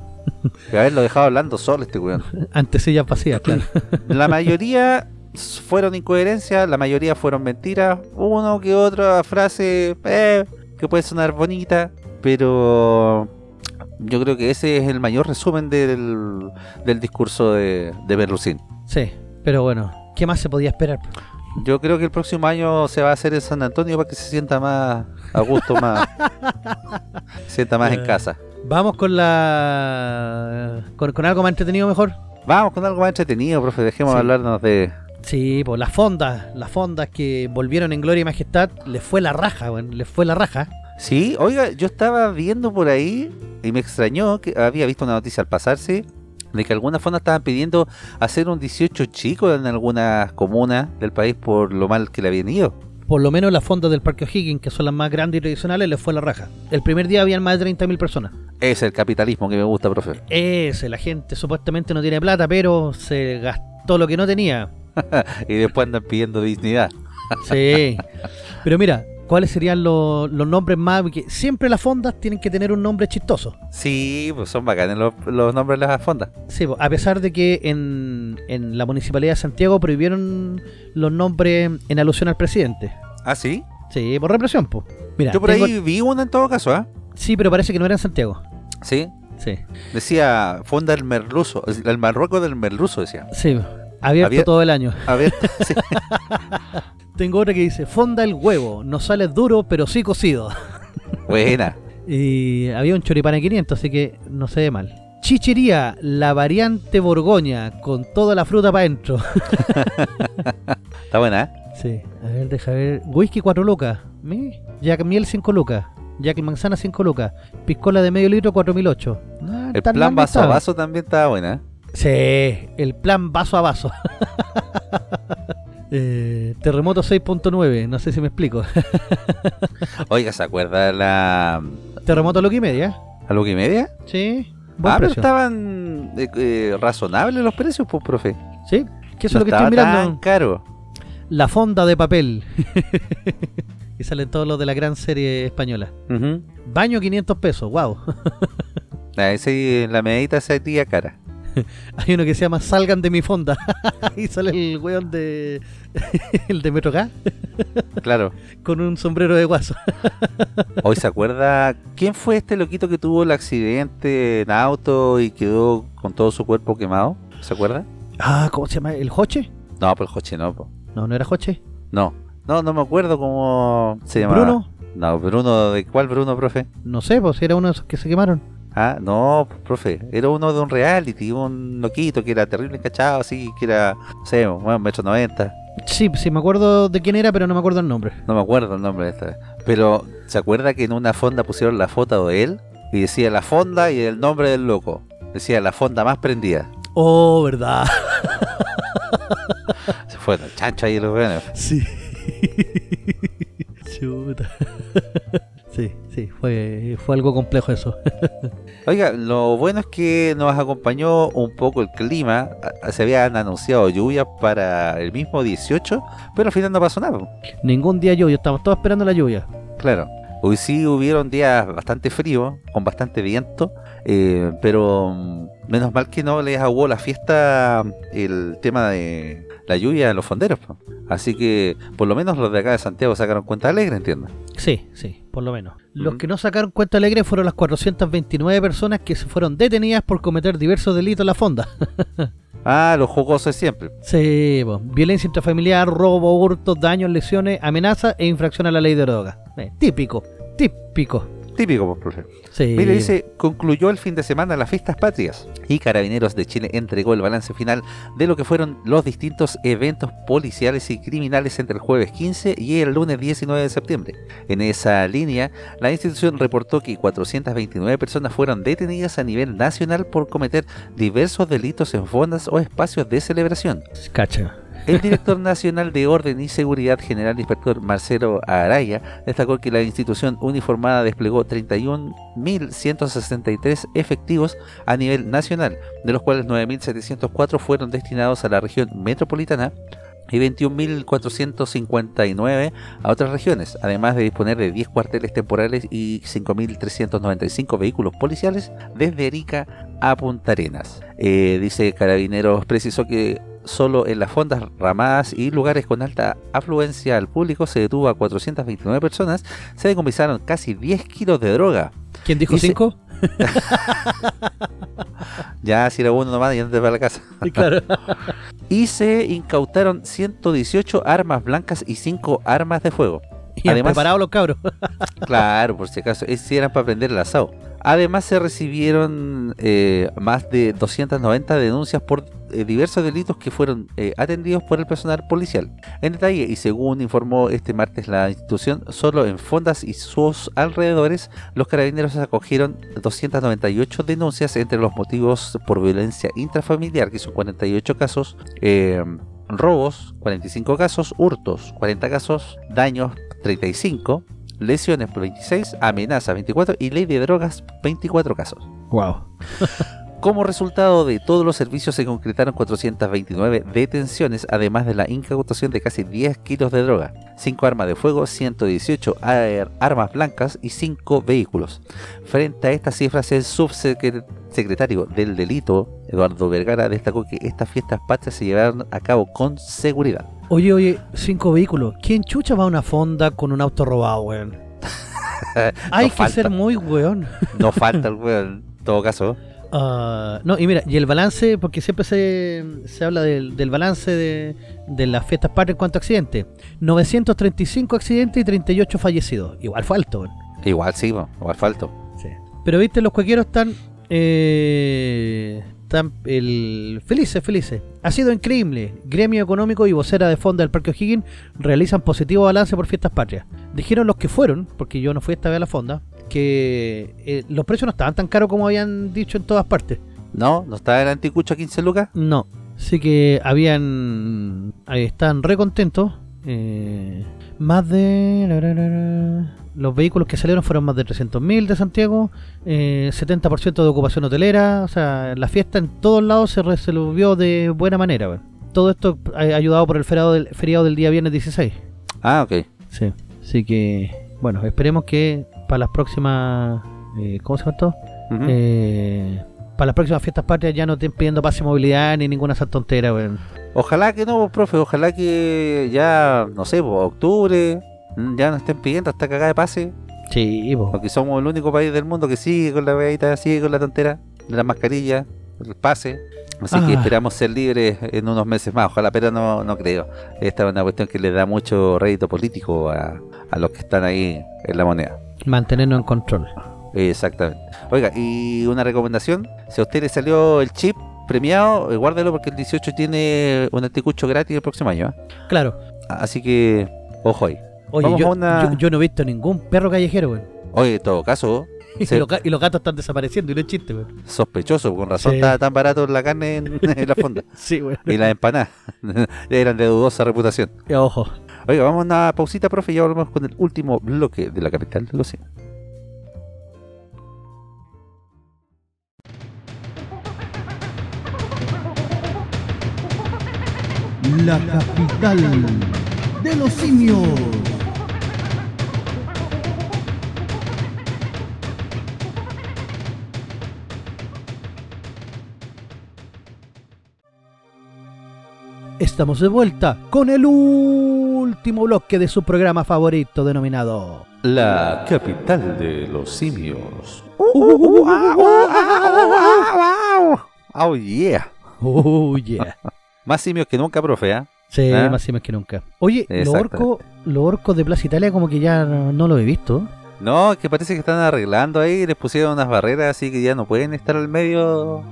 Que haberlo dejado hablando solo este weón. Antes ella pasía, claro. La mayoría fueron incoherencias, la mayoría fueron mentiras. Uno que otra frase que puede sonar bonita, pero yo creo que ese es el mayor resumen del discurso de Berlusconi. Sí, pero bueno, ¿qué más se podía esperar? Yo creo que el próximo año se va a hacer en San Antonio para que se sienta más a gusto, más se sienta más en casa. Vamos con la con algo más entretenido mejor. Vamos con algo más entretenido, profe, dejemos hablarnos de... Sí, pues las fondas que volvieron en gloria y majestad, les fue la raja, bueno, les fue la raja. Sí, oiga, yo estaba viendo por ahí y me extrañó que había visto una noticia al pasarse de que algunas fondas estaban pidiendo hacer un 18 chico en algunas comunas del país por lo mal que le habían ido. Por lo menos las fondas del Parque O'Higgins, que son las más grandes y tradicionales, les fue la raja. El primer día habían más de 30.000 personas. Es el capitalismo que me gusta, profe. Ese, la gente supuestamente no tiene plata, pero se gastó lo que no tenía. Y después andan pidiendo dignidad. Sí. Pero mira, ¿cuáles serían los nombres más? Porque siempre las fondas tienen que tener un nombre chistoso. Sí, pues son bacanes los nombres de las fondas. Sí, pues, a pesar de que en la Municipalidad de Santiago prohibieron los nombres en alusión al presidente. ¿Ah, sí? Sí, por represión, pues. Mira, yo por ahí vi una en todo caso, ¿ah? ¿Eh? Sí, pero parece que no era en Santiago. ¿Sí? Sí. Decía Fonda el Merluzo, el Marruecos del Merluzo, decía. Sí, Abierto todo el año. Abierto, sí. Tengo otra que dice, fonda el huevo, no sale duro, pero sí cocido. Buena. Y había un choripán a 500, así que no se ve mal. Chichería, la variante Borgoña, con toda la fruta para adentro. Está buena, ¿eh? Sí, a ver, deja ver. Whisky 4 lucas, Jack Miel 5 lucas, Jack Manzana 5 lucas, piscola de medio litro 4.008. El plan vaso a vaso también está buena, ¿eh? Sí, el plan vaso a vaso. Terremoto 6.9, no sé si me explico. Oiga, ¿se acuerda la... Terremoto a Luquimedia? ¿A Luquimedia? Sí, buen precio. Pero estaban razonables los precios, pues, profe. Sí, que eso no es lo que estoy mirando. Tan caro. La fonda de papel. Y salen todos los de la gran serie española. Uh-huh. Baño 500 pesos, wow. Ese, la medita se tía cara. Hay uno que se llama Salgan de mi fonda. Y sale el weón de el de Metro K. Claro. Con un sombrero de guaso. Hoy se acuerda. ¿Quién fue este loquito que tuvo el accidente en auto y quedó con todo su cuerpo quemado? ¿Se acuerda? Ah, ¿cómo se llama? ¿El Joche? No, pues el Joche no, po. ¿No era Joche? No me acuerdo cómo se llamaba. ¿Bruno? No, Bruno, ¿de cuál Bruno, profe? No sé, pues era uno de esos que se quemaron. Ah, no, profe, era uno de un reality, un loquito que era terrible cachado, así, que era, no sé, bueno, 1,90 m. Sí, me acuerdo de quién era, pero no me acuerdo el nombre. No me acuerdo el nombre de esta vez. Pero, ¿se acuerda que en una fonda pusieron la foto de él? Y decía la fonda y el nombre del loco. Decía la fonda más prendida. Oh, verdad. Se fueron chancho ahí los venenos. Sí. Chuta. Sí, fue algo complejo eso. Oiga, lo bueno es que nos acompañó un poco el clima. Se habían anunciado lluvias para el mismo 18, pero al final no pasó nada. Ningún día lluvia, estamos todos esperando la lluvia. Claro, hoy sí hubieron días bastante fríos, con bastante viento, pero menos mal que no les ahogó la fiesta el tema de la lluvia en los fonderos, po. Así que por lo menos los de acá de Santiago sacaron cuenta alegre, entiendo. Sí, por lo menos. Los que no sacaron cuenta alegre fueron las 429 personas que se fueron detenidas por cometer diversos delitos en la fonda. Ah, los jugosos siempre. Sí, po. Violencia intrafamiliar, robo, hurtos, daños, lesiones, amenaza e infracción a la ley de drogas. Típico. Típico, por favor. Sí. Mire, dice, concluyó el fin de semana las fiestas patrias y Carabineros de Chile entregó el balance final de lo que fueron los distintos eventos policiales y criminales entre el jueves 15 y el lunes 19 de septiembre. En esa línea, la institución reportó que 429 personas fueron detenidas a nivel nacional por cometer diversos delitos en fondas o espacios de celebración. Cacha. El director nacional de Orden y Seguridad General, inspector Marcelo Araya, destacó que la institución uniformada desplegó 31.163 efectivos a nivel nacional, de los cuales 9.704 fueron destinados a la región metropolitana y 21.459 a otras regiones, además de disponer de 10 cuarteles temporales y 5.395 vehículos policiales desde Arica a Punta Arenas. Dice Carabineros, precisó que solo en las fondas, ramadas y lugares con alta afluencia al público se detuvo a 429 personas. Se decomisaron casi 10 kilos de droga. ¿Quién dijo 5? Ya, si era uno nomás, ya no te va a la casa. Claro. y se incautaron 118 armas blancas y 5 armas de fuego. Y además, preparados los cabros. Claro, por si acaso, si eran para prender el asado. Además se recibieron más de 290 denuncias por diversos delitos que fueron atendidos por el personal policial. En detalle, y según informó este martes la institución, solo en Fondas y sus alrededores, los carabineros acogieron 298 denuncias entre los motivos por violencia intrafamiliar, que son 48 casos, robos, 45 casos, hurtos, 40 casos, daños, 35, lesiones, 26, amenaza, 24 y ley de drogas, 24 casos. Wow. Como resultado de todos los servicios se concretaron 429 detenciones, además de la incautación de casi 10 kilos de droga, 5 armas de fuego, 118 armas blancas y 5 vehículos. Frente a estas cifras, el subsecretario del delito, Eduardo Vergara, destacó que estas fiestas patrias se llevaron a cabo con seguridad. Oye, 5 vehículos. ¿Quién chucha va a una fonda con un auto robado, weón? Hay que ser muy weón. No falta el weón, en todo caso. No, y mira, y el balance, porque siempre se habla del balance de las fiestas patrias en cuanto a accidentes. 935 accidentes y 38 fallecidos. Igual falto. Igual sí, igual falto. Sí. Pero viste, los cuequeros están felices. Ha sido increíble. Gremio económico y vocera de fonda del Parque O'Higgins realizan positivo balance por fiestas patrias. Dijeron los que fueron, porque yo no fui esta vez a la fonda, que los precios no estaban tan caros como habían dicho en todas partes. ¿No estaba el anticucho a 15 lucas? No, así que estaban re contentos. Más de... Los vehículos que salieron fueron más de 300.000 de Santiago, 70% de ocupación hotelera. O sea, la fiesta en todos lados se resolvió de buena manera, ¿ver? Todo esto ayudado por el feriado del día viernes 16. Ah, ok. Sí, así que... Bueno, esperemos que para las próximas... ¿Cómo se llama esto? Uh-huh. Para las próximas fiestas patrias ya no estén pidiendo pase de movilidad ni ninguna esa tontera, weón. Ojalá que no, profe. Ojalá que ya, no sé, octubre, ya no estén pidiendo hasta cagada de pase. Sí, po. Porque somos el único país del mundo que sigue con la veadita, sigue con la tontera, la mascarilla, el pase. Así que esperamos ser libres en unos meses más. Ojalá, pero no creo. Esta es una cuestión que le da mucho rédito político a los que están ahí en la moneda. Mantenernos en control. Exactamente. Oiga, y una recomendación. Si a usted le salió el chip premiado, guárdelo porque el 18 tiene un anticucho gratis el próximo año. Claro. Así que, ojo ahí. Oye, yo no he visto ningún perro callejero, güey. Oye, en todo caso... Y los gatos están desapareciendo, y no es chiste, güey. Sospechoso, con razón estaba tan barato la carne en la fonda. Sí, güey. Y las empanadas eran de dudosa reputación. Y ojo. Oiga, vamos a una pausita, profe, y ya volvemos con el último bloque de la capital del océano. La capital de los simios. Estamos de vuelta con el último bloque de su programa favorito denominado La Capital de los Simios. Oh yeah. Oh yeah. Más simios que nunca, profe, ¿eh? Sí, más simios que nunca. Oye, los orcos de Plaza Italia como que ya no lo he visto. No, es que parece que están arreglando ahí, les pusieron unas barreras así que ya no pueden estar al medio.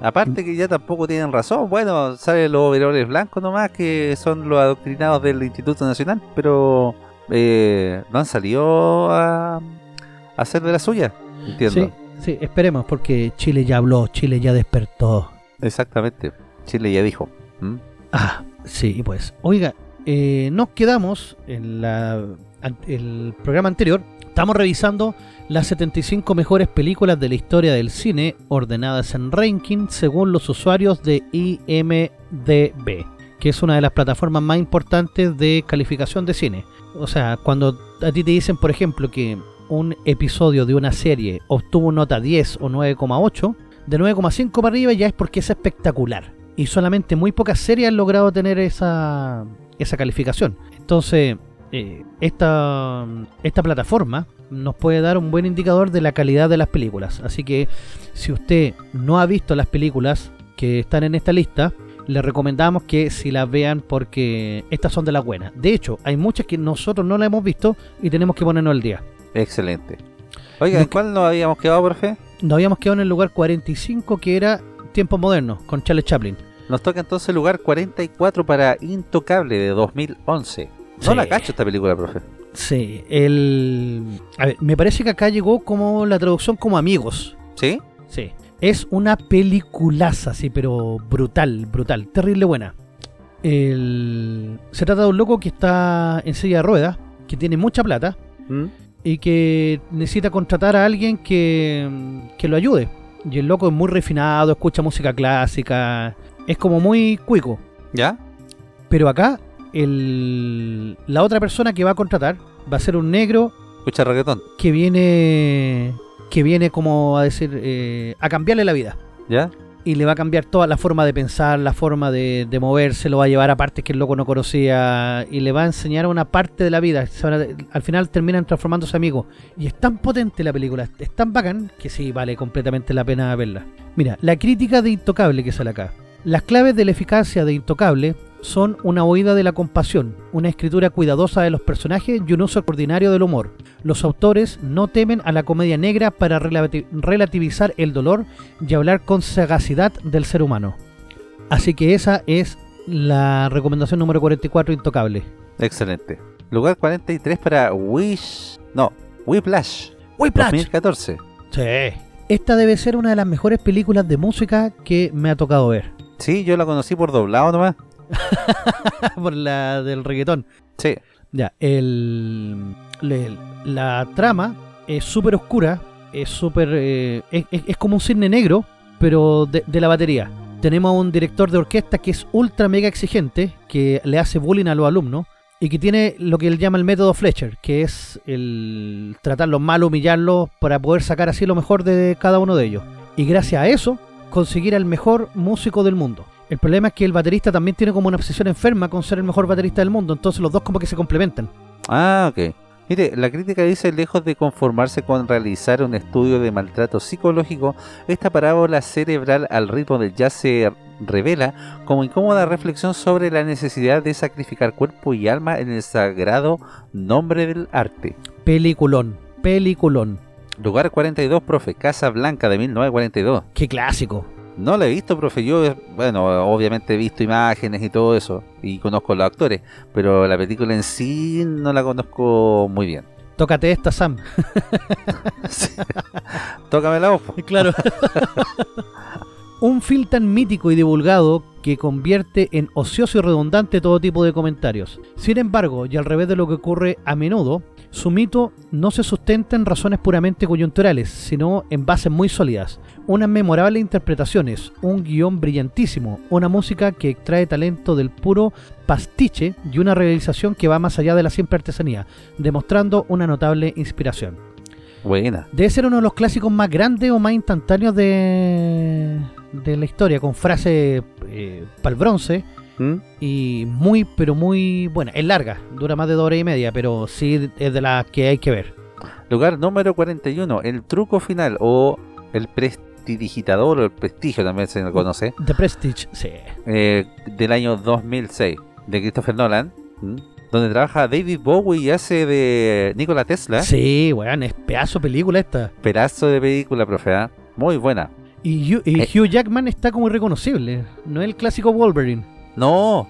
Aparte que ya tampoco tienen razón. Bueno, salen los overoles blancos nomás, que son los adoctrinados del Instituto Nacional, pero no han salido a hacer de la suya, entiendo. Sí, esperemos, porque Chile ya habló, Chile ya despertó. Exactamente, Chile ya dijo. Sí, pues, oiga, nos quedamos en el programa anterior. Estamos revisando las 75 mejores películas de la historia del cine, ordenadas en ranking según los usuarios de IMDb, que es una de las plataformas más importantes de calificación de cine. O sea, cuando a ti te dicen, por ejemplo, que un episodio de una serie obtuvo nota 10 o 9,8, de 9,5 para arriba ya es porque es espectacular. Y solamente muy pocas series han logrado tener esa calificación. Entonces... Esta plataforma nos puede dar un buen indicador de la calidad de las películas. Así que si usted no ha visto las películas que están en esta lista, les recomendamos que si las vean, porque estas son de las buenas. De hecho, hay muchas que nosotros no las hemos visto y tenemos que ponernos al día. Excelente. Oiga, ¿en cuál nos habíamos quedado, profe? Nos habíamos quedado en el lugar 45, que era Tiempos Modernos, con Charles Chaplin. Nos toca entonces el lugar 44 para Intocable, de 2011. No la cacho esta película, profe. Sí, a ver, me parece que acá llegó como la traducción como Amigos. ¿Sí? Sí. Es una peliculaza, sí, pero brutal, brutal, terrible buena. Se trata de un loco que está en silla de ruedas, que tiene mucha plata, y que necesita contratar a alguien que lo ayude. Y el loco es muy refinado, escucha música clásica, es como muy cuico. ¿Ya? Pero acá, la otra persona que va a contratar va a ser un negro. Escucha reggaetón. Que viene como a decir, a cambiarle la vida. ¿Ya? Y le va a cambiar toda la forma de pensar, la forma de moverse, lo va a llevar a partes que el loco no conocía y le va a enseñar una parte de la vida. Al final terminan transformándose amigos. Y es tan potente la película, es tan bacán, que sí, vale completamente la pena verla. Mira, la crítica de Intocable que sale acá. Las claves de la eficacia de Intocable son una oída de la compasión, una escritura cuidadosa de los personajes y un uso extraordinario del humor. Los autores no temen a la comedia negra para relativizar el dolor y hablar con sagacidad del ser humano. Así que esa es la recomendación número 44, Intocable. Excelente. Lugar 43 para Whiplash. 2014. Sí. Esta debe ser una de las mejores películas de música que me ha tocado ver. Sí, yo la conocí por doblado nomás. Por la del reggaetón. Sí. Ya, la trama es súper oscura, es súper es como un cisne negro, pero de la batería. Tenemos a un director de orquesta que es ultra mega exigente, que le hace bullying a los alumnos y que tiene lo que él llama el método Fletcher, que es el tratarlos mal, humillarlos para poder sacar así lo mejor de cada uno de ellos. Y gracias a eso conseguir al mejor músico del mundo. El problema es que el baterista también tiene como una obsesión enferma con ser el mejor baterista del mundo, entonces los dos como que se complementan. Ah, ok. Mire, la crítica dice, lejos de conformarse con realizar un estudio de maltrato psicológico, esta parábola cerebral al ritmo del jazz se revela como incómoda reflexión sobre la necesidad de sacrificar cuerpo y alma en el sagrado nombre del arte. Peliculón. Lugar 42, profe, Casa Blanca de 1942. ¡Qué clásico! No la he visto, profe. Yo, obviamente he visto imágenes y todo eso, y conozco a los actores, pero la película en sí no la conozco muy bien. Tócate esta, Sam. Sí. Tócame la voz. Claro. Un film tan mítico y divulgado que convierte en ocioso y redundante todo tipo de comentarios. Sin embargo, y al revés de lo que ocurre a menudo, su mito no se sustenta en razones puramente coyunturales, sino en bases muy sólidas. Unas memorables interpretaciones, un guión brillantísimo, una música que extrae talento del puro pastiche y una realización que va más allá de la simple artesanía, demostrando una notable inspiración. Buena. Debe ser uno de los clásicos más grandes o más instantáneos de la historia, con frase pa'l bronce. Y muy, pero muy buena. Es larga, dura más de 2 horas y media, pero sí es de las que hay que ver. Lugar número 41, El truco final, o El prestidigitador, o El prestigio también se conoce. The Prestige, sí. Del año 2006, de Christopher Nolan, donde trabaja David Bowie y hace de Nikola Tesla. Sí, bueno, es pedazo de película esta. Pedazo de película, profe, ¿eh? Muy buena. Y Hugh Jackman está como irreconocible, no es el clásico Wolverine. No,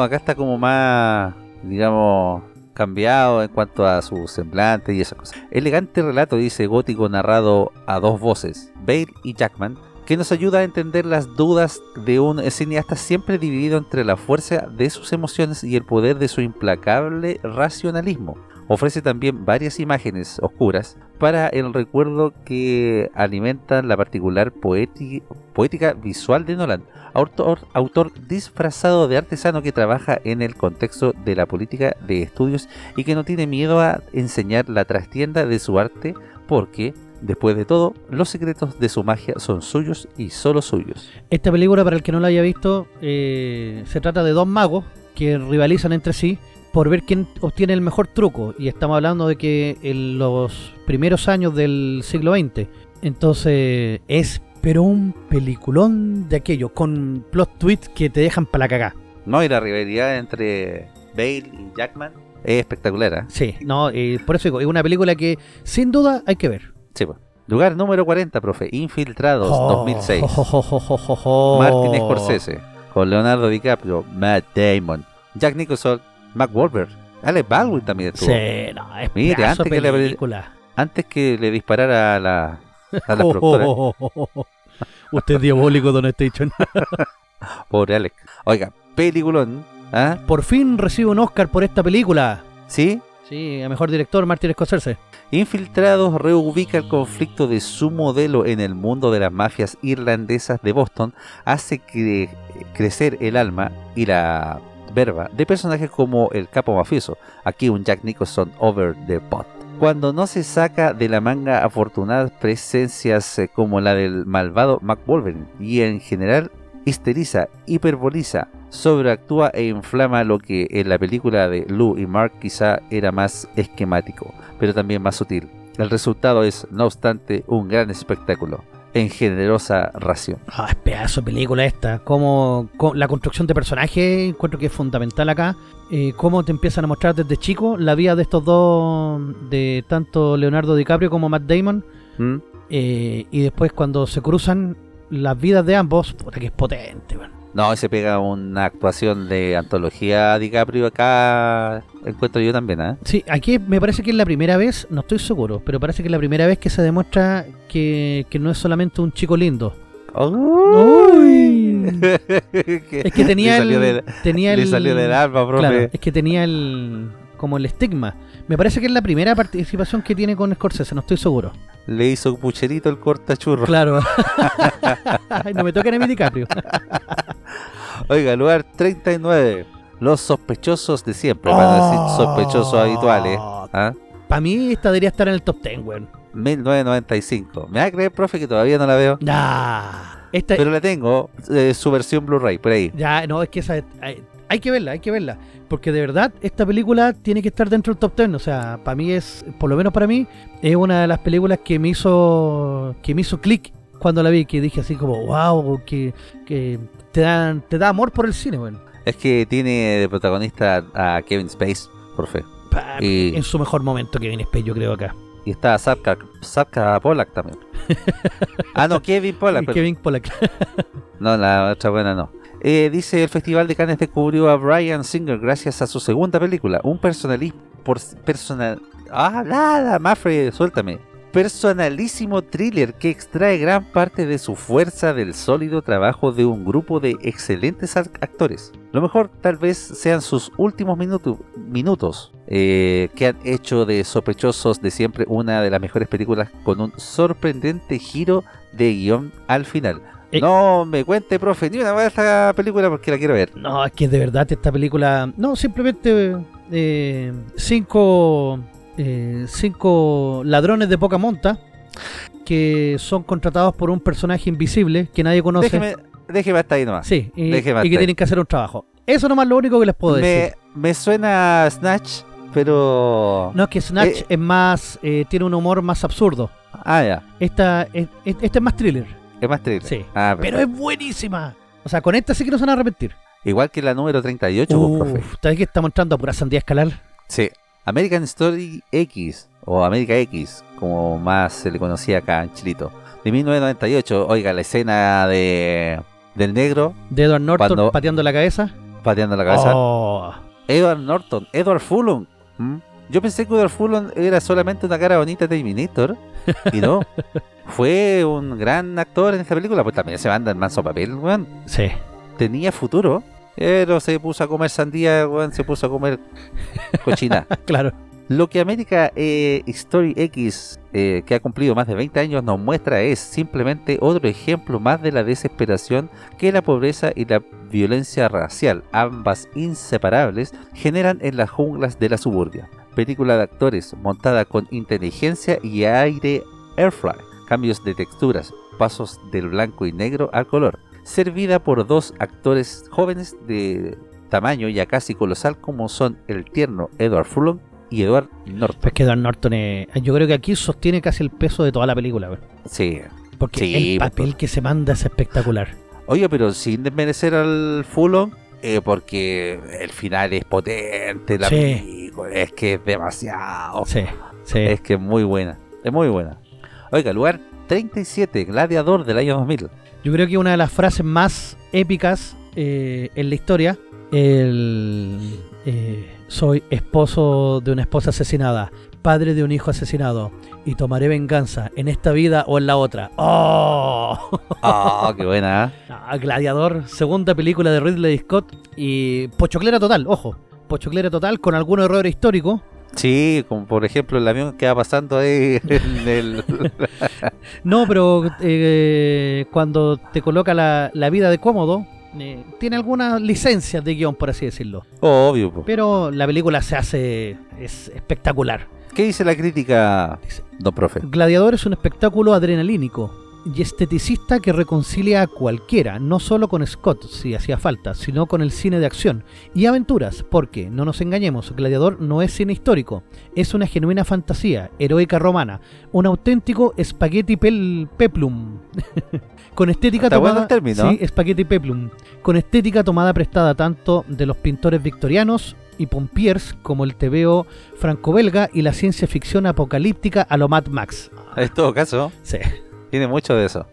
acá está como más, digamos, cambiado en cuanto a su semblante y esas cosas. Elegante relato, dice, gótico narrado a dos voces, Bale y Jackman, que nos ayuda a entender las dudas de un cineasta siempre dividido entre la fuerza de sus emociones y el poder de su implacable racionalismo. Ofrece también varias imágenes oscuras para el recuerdo que alimentan la particular poética visual de Nolan, autor disfrazado de artesano que trabaja en el contexto de la política de estudios y que no tiene miedo a enseñar la trastienda de su arte porque, después de todo, los secretos de su magia son suyos y solo suyos. Esta película, para el que no la haya visto, se trata de dos magos que rivalizan entre sí por ver quién obtiene el mejor truco, y estamos hablando de que en los primeros años del siglo XX, entonces es pero un peliculón de aquello, con plot twists que te dejan para la cagá. No, y la rivalidad entre Bale y Jackman es espectacular, ¿eh? Sí, no, por eso digo, es una película que sin duda hay que ver. Sí, pues. Lugar número 40, profe, Infiltrados, 2006. Martin Scorsese, con Leonardo DiCaprio, Matt Damon, Jack Nicholson, Mark Wahlberg, Alec Baldwin también estuvo. Sí, no, es pedazo de película. Antes que le disparara a la productora. Usted es diabólico, don Station. Pobre Alec. Oiga, peliculón. ¿Ah? Por fin recibe un Oscar por esta película. ¿Sí? Sí, a mejor director, Martin Scorsese. Infiltrados reubica el conflicto de su modelo en el mundo de las mafias irlandesas de Boston, hace crecer el alma y la verba de personajes como el capo mafioso, aquí un Jack Nicholson over the pot, cuando no se saca de la manga afortunadas presencias como la del malvado Mark Wahlberg, y en general histeriza, hiperboliza, sobreactúa e inflama lo que en la película de Lou y Mark quizá era más esquemático, pero también más sutil. El resultado es, no obstante, un gran espectáculo, en generosa ración. Ah, es pedazo de película esta. Como la construcción de personajes, encuentro que es fundamental acá. Cómo te empiezan a mostrar desde chico la vida de estos dos, de tanto Leonardo DiCaprio como Matt Damon. Y después cuando se cruzan las vidas de ambos, puta que es potente, bueno. No, se pega una actuación de antología DiCaprio acá, encuentro yo también, ¿eh? Sí, aquí me parece que es la primera vez, no estoy seguro, pero parece que es la primera vez que se demuestra que no es solamente un chico lindo. ¡Uy! Es que tenía le salió del alma, profe. Claro, es que tenía como el estigma. Me parece que es la primera participación que tiene con Scorsese, no estoy seguro. Le hizo un pucherito el cortachurro. Claro. Ay, no me toquen a mi DiCaprio. Oiga, lugar 39. Los sospechosos de siempre. Van a decir sospechosos habituales. ¿Ah? Para mí esta debería estar en el top 10, güey. 1995. ¿Me va a creer, profe, que todavía no la veo? Esta... Pero la tengo, su versión Blu-ray, por ahí. Ya, no, es que esa... Hay que verla, hay que verla. Porque de verdad, esta película tiene que estar dentro del top 10. O sea, para mí es, por lo menos para mí, es una de las películas que me hizo clic cuando la vi. Que dije así como, wow, que te da amor por el cine, bueno. Es que tiene de protagonista a Kevin Spacey, profe. En su mejor momento Kevin Spacey, yo creo, acá. Y está Sapka Pollack también. No, Kevin Pollack. Pero... Kevin Pollack. No, la otra buena no. Dice, el Festival de Cannes descubrió a Bryan Singer gracias a su segunda película, un personalísimo thriller que extrae gran parte de su fuerza del sólido trabajo de un grupo de excelentes actores. Lo mejor tal vez sean sus últimos minutos, que han hecho de Sospechosos de Siempre una de las mejores películas, con un sorprendente giro de guión al final. No me cuente, profe, ni una vez esta película porque la quiero ver. No, es que de verdad esta película... No, simplemente cinco ladrones de poca monta que son contratados por un personaje invisible que nadie conoce. Déjeme hasta ahí nomás. Sí, y que tienen que hacer un trabajo. Eso nomás es lo único que les puedo decir. Me suena a Snatch, pero... No, es que Snatch es más... tiene un humor más absurdo. Ya. Esta es más thriller. Es más triste. Sí. Pero es buenísima. O sea, con esta sí que no se van a arrepentir. Igual que la número 38, profe. ¿Sabes que estamos entrando a pura sandía escalar? Sí. American Story X, o América X, como más se le conocía acá en Chilito. De 1998, oiga, la escena del negro. De Edward Norton cuando... pateando la cabeza. Edward Norton, Edward Furlong. Yo pensé que Edward Furlong era solamente una cara bonita de Terminator. Y no. Fue un gran actor en esta película. Pues también se manda el manso papel, weón. Sí. Tenía futuro. Pero se puso a comer sandía, weón. Se puso a comer cochina. Claro. Lo que América Story X, que ha cumplido más de 20 años, nos muestra es simplemente otro ejemplo más de la desesperación que la pobreza y la violencia racial, ambas inseparables, generan en las junglas de la suburbia. Película de actores montada con inteligencia y aire airfly, cambios de texturas, pasos del blanco y negro al color, servida por dos actores jóvenes de tamaño ya casi colosal como son el tierno Edward Furlong y Edward Norton. Es que Edward Norton, yo creo que aquí sostiene casi el peso de toda la película. Sí, Porque sí, el papel que se manda es espectacular. Oye, pero sin desmerecer al Fulon, porque el final es potente, la película, es que es demasiado. Sí, sí. Es que es muy buena, es muy buena. Oiga, lugar 37, Gladiador del año 2000. Yo creo que una de las frases más épicas en la historia, soy esposo de una esposa asesinada, padre de un hijo asesinado, y tomaré venganza en esta vida o en la otra. ¡Oh! ¡Oh, qué buena! Gladiador, segunda película de Ridley Scott, y pochoclera total, ojo, pochoclera total con algún error histórico. Sí, como por ejemplo el avión que va pasando ahí en el... No, pero cuando te coloca la vida de cómodo, tiene algunas licencias de guión, por así decirlo. Obvio, po. Pero la película se hace... es espectacular. ¿Qué dice la crítica, don profe? Gladiador es un espectáculo adrenalínico y esteticista que reconcilia a cualquiera, no solo con Scott, si hacía falta, sino con el cine de acción y aventuras, porque, no nos engañemos, Gladiador no es cine histórico, es una genuina fantasía heroica romana, un auténtico spaghetti peplum, con estética tomada, sí, spaghetti peplum, con estética tomada prestada tanto de los pintores victorianos y pompiers como el tebeo franco-belga y la ciencia ficción apocalíptica a lo Mad Max. En todo caso, sí. Tiene mucho de eso.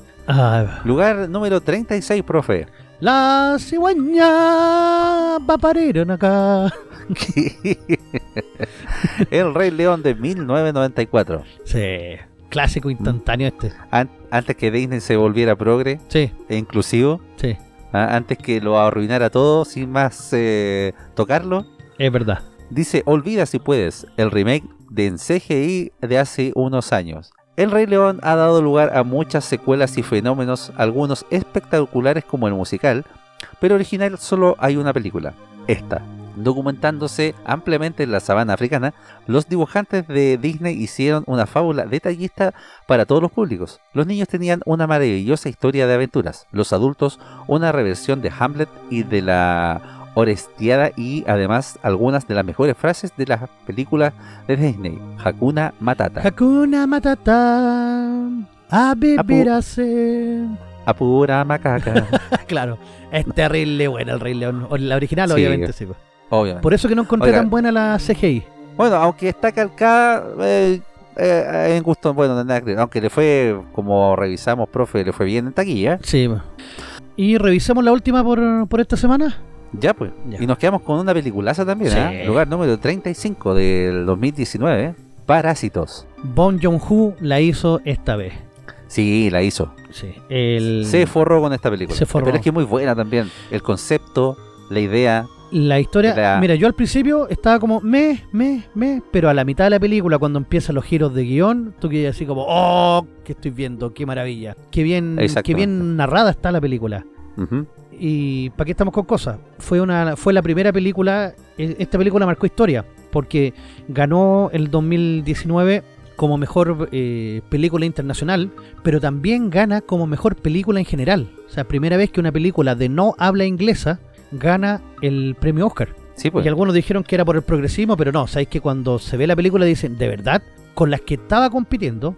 Lugar número 36, profe. La cigüeña va a parir en acá. El Rey León de 1994. Sí, clásico instantáneo este. Antes que Disney se volviera progre, sí, e inclusivo, sí. Antes que lo arruinara todo sin más tocarlo. Es verdad. Dice, olvida si puedes, el remake de en CGI de hace unos años. El Rey León ha dado lugar a muchas secuelas y fenómenos, algunos espectaculares como el musical, pero original solo hay una película, esta. Documentándose ampliamente en la sabana africana, los dibujantes de Disney hicieron una fábula detallista para todos los públicos. Los niños tenían una maravillosa historia de aventuras, los adultos una reversión de Hamlet y de la Orestiada, y además algunas de las mejores frases de las películas de Disney. Hakuna Matata. Hakuna Matata. A vivir así. A pura macaca. Claro. Es terrible buena el Rey León. La original, sí, obviamente, sí. Obviamente. Por eso que no encontré tan buena la CGI. Bueno, aunque está calcada en gusto, bueno, nada, aunque le fue, como revisamos, profe, le fue bien en taquilla. Sí. Y revisamos la última por esta semana. Ya pues, ya. Y nos quedamos con una peliculaza también, sí. Lugar número 35 del 2019, Parásitos. Bong Joon-ho la hizo esta vez. Sí, la hizo. Sí. Se forró con esta película. Se forró. Pero es que es muy buena también. El concepto, la idea. La historia, mira, yo al principio estaba como pero a la mitad de la película, cuando empiezan los giros de guión, tú quedas así como, oh, ¿qué estoy viendo? Qué maravilla. Qué bien narrada está la película. Uh-huh. Y para qué estamos con cosas, fue la primera película. Esta película marcó historia porque ganó el 2019 como mejor película internacional, pero también gana como mejor película en general. O sea, primera vez que una película de no habla inglesa gana el premio Oscar. Sí, pues. Y algunos dijeron que era por el progresismo, pero no, sabéis que cuando se ve la película dicen, de verdad, con las que estaba compitiendo,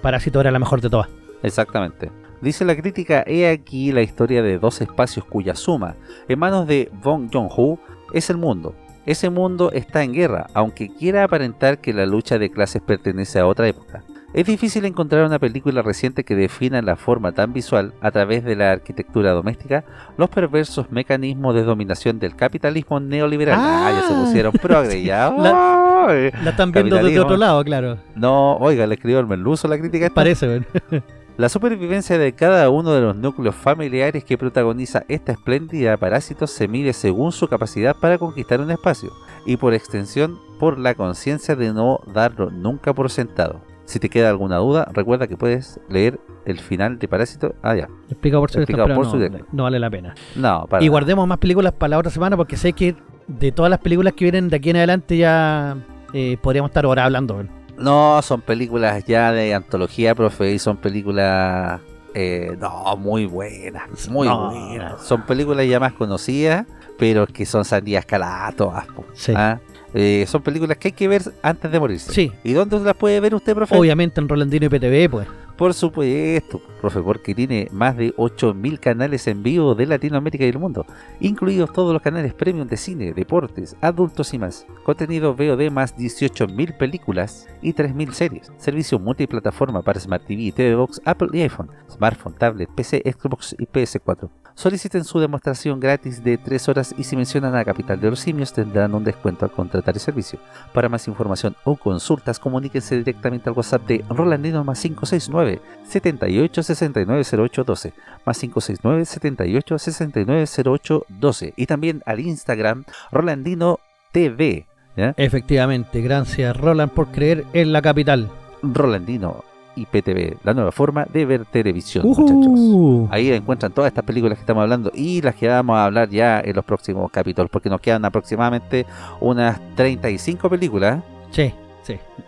Parásito era la mejor de todas. Exactamente. Dice la crítica, he aquí la historia de dos espacios cuya suma, en manos de Bong Joon-ho, es el mundo. Ese mundo está en guerra, aunque quiera aparentar que la lucha de clases pertenece a otra época. Es difícil encontrar una película reciente que defina la forma tan visual, a través de la arquitectura doméstica, los perversos mecanismos de dominación del capitalismo neoliberal. Ah, ya se pusieron progres, ya. La están viendo desde otro lado, claro. No, oiga, le escribió el merluzo la crítica. Parece, ¿verdad? La supervivencia de cada uno de los núcleos familiares que protagoniza esta espléndida Parásito se mide según su capacidad para conquistar un espacio, y por extensión, por la conciencia de no darlo nunca por sentado. Si te queda alguna duda, recuerda que puedes leer el final de Parásito. Ah, ya. Explicado por su directo. No vale la pena. No, para. Y guardemos más películas para la otra semana, porque sé que de todas las películas que vienen de aquí en adelante ya podríamos estar ahora hablando, ¿no? No, son películas ya de antología, profe, y son películas muy buenas. Son películas ya más conocidas, pero que son sandías caladas todas. Sí. Son películas que hay que ver antes de morirse. Sí. ¿Y dónde las puede ver usted, profe? Obviamente en Rolandino y PTV, pues. Por supuesto, profe, porque tiene más de 8.000 canales en vivo de Latinoamérica y el mundo, incluidos todos los canales premium de cine, deportes, adultos y más. Contenido VOD más 18.000 películas y 3.000 series. Servicio multiplataforma para Smart TV, TV Box, Apple y iPhone, Smartphone, Tablet, PC, Xbox y PS4. Soliciten su demostración gratis de 3 horas y si mencionan a Capital de los Simios tendrán un descuento al contratar el servicio. Para más información o consultas, comuníquense directamente al WhatsApp de Rolandino más 569-7869-0812, más 569-7869-0812 y también al Instagram Rolandino TV. ¿Ya? Efectivamente, gracias Roland por creer en la capital. Rolandino IPTV, la nueva forma de ver televisión, muchachos. Ahí encuentran todas estas películas que estamos hablando y las que vamos a hablar ya en los próximos capítulos, porque nos quedan aproximadamente unas 35 películas. Sí.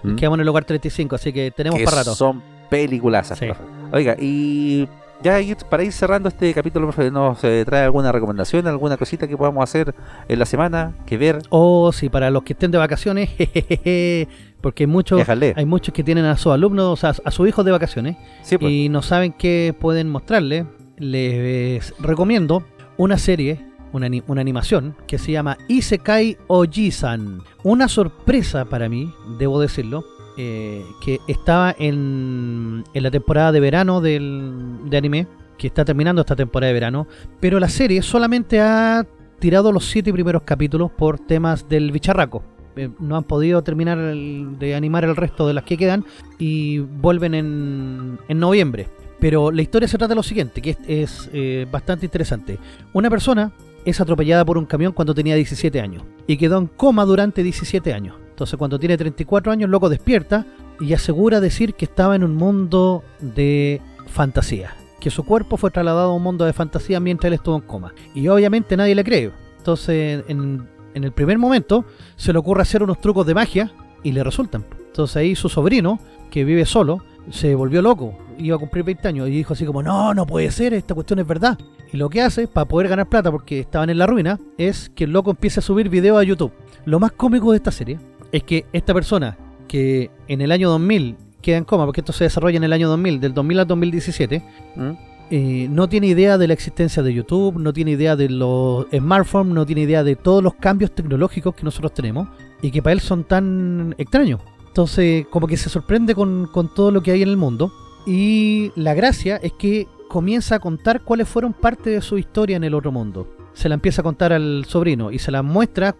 Nos quedamos en el lugar 35, así que tenemos para rato. Son peliculazas, sí. Oiga, y ya para ir cerrando este capítulo, profe, ¿nos trae alguna recomendación, alguna cosita que podamos hacer en la semana, que ver? Sí, para los que estén de vacaciones, porque hay muchos que tienen a sus alumnos, a sus hijos de vacaciones, sí, pues, y no saben qué pueden mostrarle. Les recomiendo una serie, una animación que se llama Isekai Oji-san. Una sorpresa para mí, debo decirlo. Que estaba en la temporada de verano de anime, que está terminando esta temporada de verano, pero la serie solamente ha tirado los 7 primeros capítulos por temas del bicharraco. No han podido terminar de animar el resto de las que quedan y vuelven en noviembre. Pero la historia se trata de lo siguiente, que es bastante interesante. Una persona es atropellada por un camión cuando tenía 17 años y quedó en coma durante 17 años. Entonces cuando tiene 34 años, loco despierta y asegura decir que estaba en un mundo de fantasía, que su cuerpo fue trasladado a un mundo de fantasía mientras él estuvo en coma. Y obviamente nadie le cree. Entonces en el primer momento se le ocurre hacer unos trucos de magia y le resultan. Entonces ahí su sobrino, que vive solo, se volvió loco. Iba a cumplir 20 años y dijo así como, no puede ser, esta cuestión es verdad. Y lo que hace, para poder ganar plata porque estaban en la ruina, es que el loco empiece a subir videos a YouTube. Lo más cómico de esta serie es que esta persona que en el año 2000 queda en coma, porque esto se desarrolla en el año 2000, del 2000 al 2017, no tiene idea de la existencia de YouTube, no tiene idea de los smartphones, no tiene idea de todos los cambios tecnológicos que nosotros tenemos y que para él son tan extraños. Entonces como que se sorprende con todo lo que hay en el mundo y la gracia es que comienza a contar cuáles fueron parte de su historia en el otro mundo. Se la empieza a contar al sobrino y se la muestra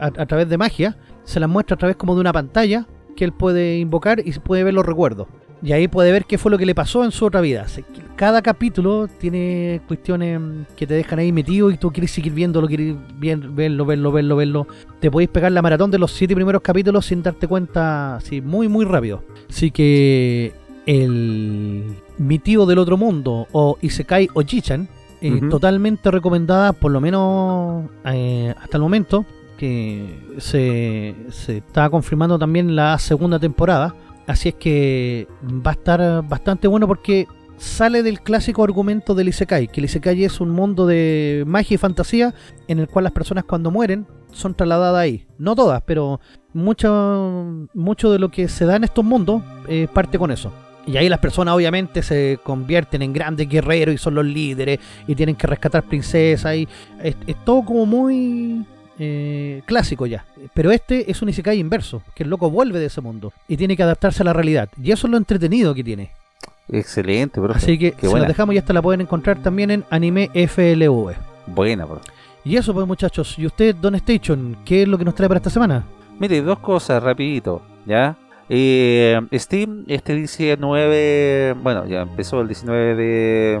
a través de magia, se las muestra a través como de una pantalla que él puede invocar y puede ver los recuerdos. Y ahí puede ver qué fue lo que le pasó en su otra vida. Cada capítulo tiene cuestiones que te dejan ahí metido y tú quieres seguir viéndolo, quieres verlo. Te podéis pegar la maratón de los 7 primeros capítulos sin darte cuenta, así, muy, muy rápido. Así que mi tío del otro mundo o Isekai Oji-chan, totalmente recomendada, por lo menos hasta el momento, que se está confirmando también la segunda temporada, así es que va a estar bastante bueno porque sale del clásico argumento del Isekai, que el Isekai es un mundo de magia y fantasía en el cual las personas cuando mueren son trasladadas ahí, no todas, pero mucho de lo que se da en estos mundos parte con eso. Y ahí las personas obviamente se convierten en grandes guerreros y son los líderes y tienen que rescatar princesas y es todo como muy clásico ya, pero este es un Isekai inverso, que el loco vuelve de ese mundo y tiene que adaptarse a la realidad, y eso es lo entretenido que tiene. Excelente, profe. Así que si la dejamos, y esta la pueden encontrar también en Anime FLV. Buena, profe. Y eso pues, muchachos. ¿Y usted, Don Station, qué es lo que nos trae para esta semana? Mire, 2 cosas rapidito, ¿ya? Steam, este 19, bueno, ya empezó el 19 de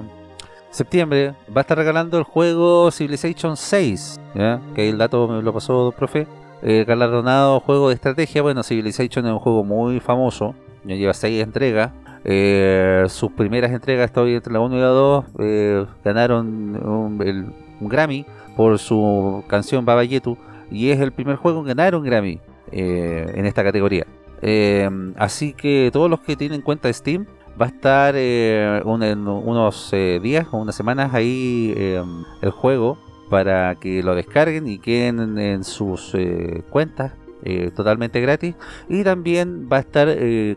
septiembre, va a estar regalando el juego Civilization 6, ¿ya? Que ahí el dato me lo pasó el profe. Galardonado juego de estrategia. Bueno, Civilization es un juego muy famoso, ya lleva 6 entregas. Sus primeras entregas, todavía entre la 1 y la 2, ganaron un Grammy por su canción Baba Yetu, y es el primer juego en ganar un Grammy en esta categoría. Así que todos los que tienen cuenta de Steam, va a estar en unos días o unas semanas ahí el juego para que lo descarguen y queden en sus cuentas totalmente gratis, y también va a estar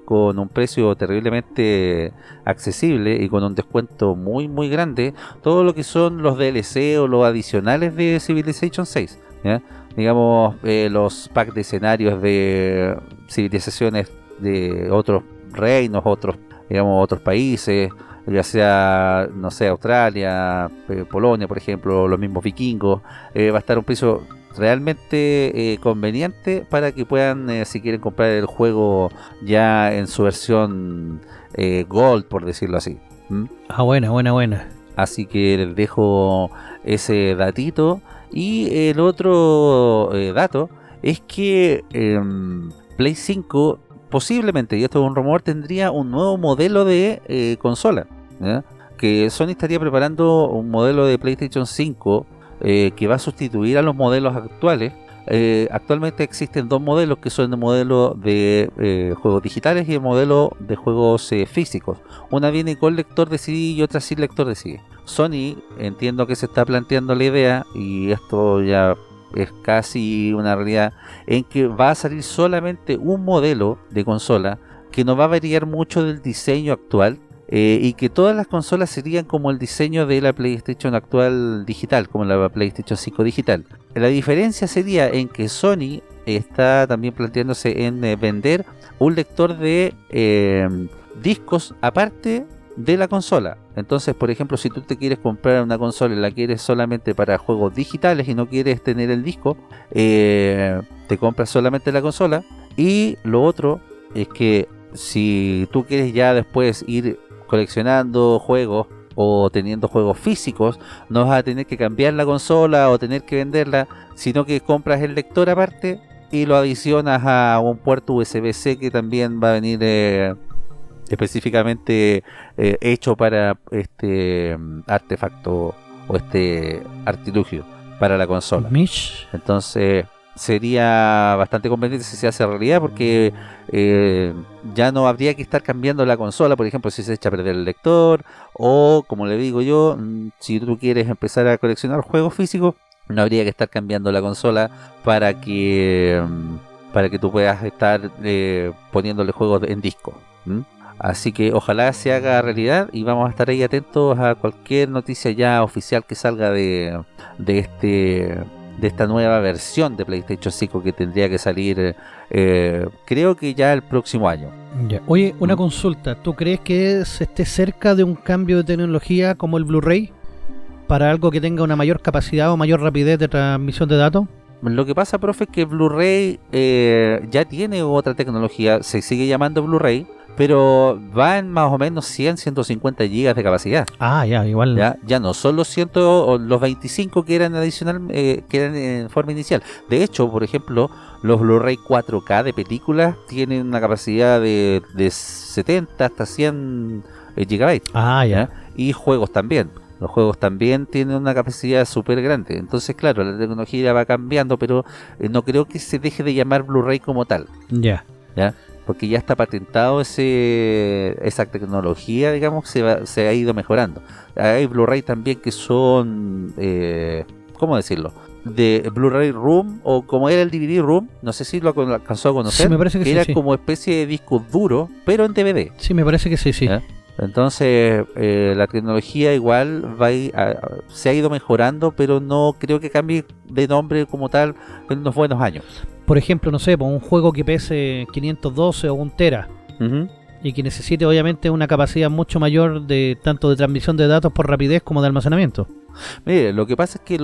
con un precio terriblemente accesible y con un descuento muy muy grande, todo lo que son los DLC o los adicionales de Civilization 6, ¿ya? Digamos, los packs de escenarios de civilizaciones de otros reinos, otros países, ya sea, no sé, Australia, Polonia, por ejemplo, los mismos vikingos. Va a estar un precio realmente conveniente para que puedan, si quieren, comprar el juego ya en su versión Gold, por decirlo así. ¿Mm? Ah, buena. Así que les dejo ese datito. Y el otro dato es que Play 5 posiblemente, y esto es un rumor, tendría un nuevo modelo de consola, ¿eh? Que Sony estaría preparando un modelo de PlayStation 5 que va a sustituir a los modelos actuales. Actualmente existen dos modelos, que son el modelo de juegos digitales y el modelo de juegos físicos. Una viene con lector de CD y otra sin lector de CD. Sony, entiendo que se está planteando la idea, y esto ya es casi una realidad, en que va a salir solamente un modelo de consola que no va a variar mucho del diseño actual, y que todas las consolas serían como el diseño de la PlayStation actual digital, como la PlayStation 5 digital. La diferencia sería en que Sony está también planteándose en vender un lector de discos aparte de la consola. Entonces, por ejemplo, si tú te quieres comprar una consola y la quieres solamente para juegos digitales y no quieres tener el disco, te compras solamente la consola. Y lo otro es que si tú quieres ya después ir coleccionando juegos o teniendo juegos físicos, no vas a tener que cambiar la consola o tener que venderla, sino que compras el lector aparte y lo adicionas a un puerto USB-C que también va a venir específicamente hecho para este artefacto o este artilugio para la consola. Entonces sería bastante conveniente si se hace realidad, porque ya no habría que estar cambiando la consola, por ejemplo, si se echa a perder el lector, o como le digo yo, si tú quieres empezar a coleccionar juegos físicos, no habría que estar cambiando la consola para que tú puedas estar poniéndole juegos en disco. ¿Mm? Así que ojalá se haga realidad, y vamos a estar ahí atentos a cualquier noticia ya oficial que salga de esta nueva versión de PlayStation 5 que tendría que salir creo que ya el próximo año. Ya. Oye, una consulta, ¿tú crees que se esté cerca de un cambio de tecnología como el Blu-ray para algo que tenga una mayor capacidad o mayor rapidez de transmisión de datos? Lo que pasa, profe, es que Blu-ray ya tiene otra tecnología, se sigue llamando Blu-ray, pero van más o menos 100, 150 gigas de capacidad. Ah, ya, igual. Ya no son los 100 o los 25 que eran adicional, que eran en forma inicial. De hecho, por ejemplo, los Blu-ray 4K de películas tienen una capacidad de 70 hasta 100 gigabytes. Ah, ya. Y juegos también. Los juegos también tienen una capacidad súper grande. Entonces, claro, la tecnología va cambiando, pero no creo que se deje de llamar Blu-ray como tal. Ya. ¿Ya? Porque ya está patentado esa tecnología, digamos, se ha ido mejorando. Hay Blu-ray también que son, ¿cómo decirlo? De Blu-ray Room, o como era el DVD Room, no sé si lo alcanzó a conocer. Sí, me parece que era sí. Como especie de disco duro, pero en DVD. Sí, me parece que sí. ¿Eh? Entonces, la tecnología igual se ha ido mejorando, pero no creo que cambie de nombre como tal en unos buenos años. Por ejemplo, no sé, un juego que pese 512 o un tera, uh-huh, y que necesite obviamente una capacidad mucho mayor de tanto de transmisión de datos por rapidez como de almacenamiento. Mire, lo que pasa es que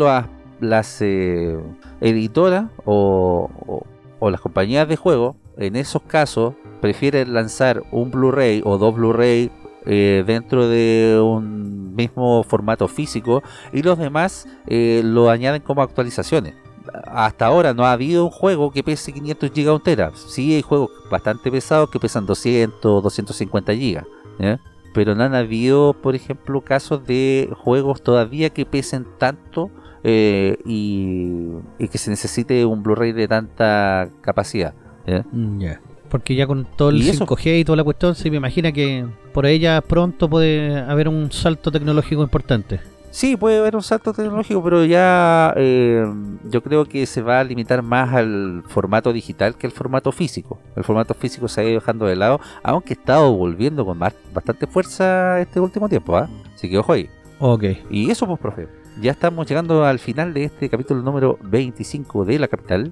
las editoras o las compañías de juegos, en esos casos, prefieren lanzar un Blu-ray o dos Blu-ray dentro de un mismo formato físico, y los demás lo añaden como actualizaciones. Hasta ahora no ha habido un juego que pese 500 GB o tera. Sí, hay juegos bastante pesados que pesan 200, 250 GB, ¿eh? Pero no han habido, por ejemplo, casos de juegos todavía que pesen tanto y que se necesite un Blu-ray de tanta capacidad, ¿eh? Yeah. Porque ya con todo el 5G y toda la cuestión, se me imagina que por ahí ya pronto puede haber un salto tecnológico importante. Sí, puede haber un salto tecnológico, pero ya yo creo que se va a limitar más al formato digital que al formato físico. El formato físico se ha ido dejando de lado, aunque ha estado volviendo con bastante fuerza este último tiempo, ¿eh? Así que ojo ahí. Ok. Y eso pues, profe, ya estamos llegando al final de este capítulo número 25 de La Capital,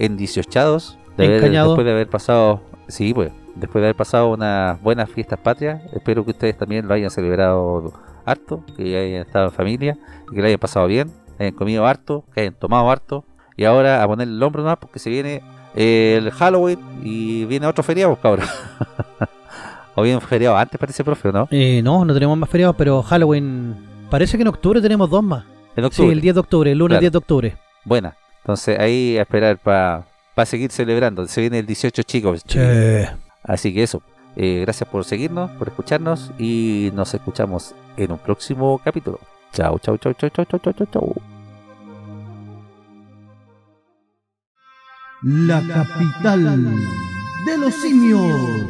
endiciochados, después de haber pasado... Sí, pues, después de haber pasado unas buenas fiestas patrias, espero que ustedes también lo hayan celebrado harto, que hayan estado en familia, que lo hayan pasado bien, hayan comido harto, que hayan tomado harto, y ahora a poner el hombro más porque se viene el Halloween y viene otro feriado, cabrón. O bien feriado antes parece, profe, ¿no? No tenemos más feriados, pero Halloween, parece que en octubre tenemos dos más. ¿En octubre? Sí, el 10 de octubre, el lunes, claro. 10 de octubre. Buena, entonces ahí a esperar para seguir celebrando, se viene el 18, chicos. Che. Así que eso, gracias por seguirnos, por escucharnos y nos escuchamos en un próximo capítulo. Chau, chau, chau, chau, chau, chau, chau, chau. La capital de los simios.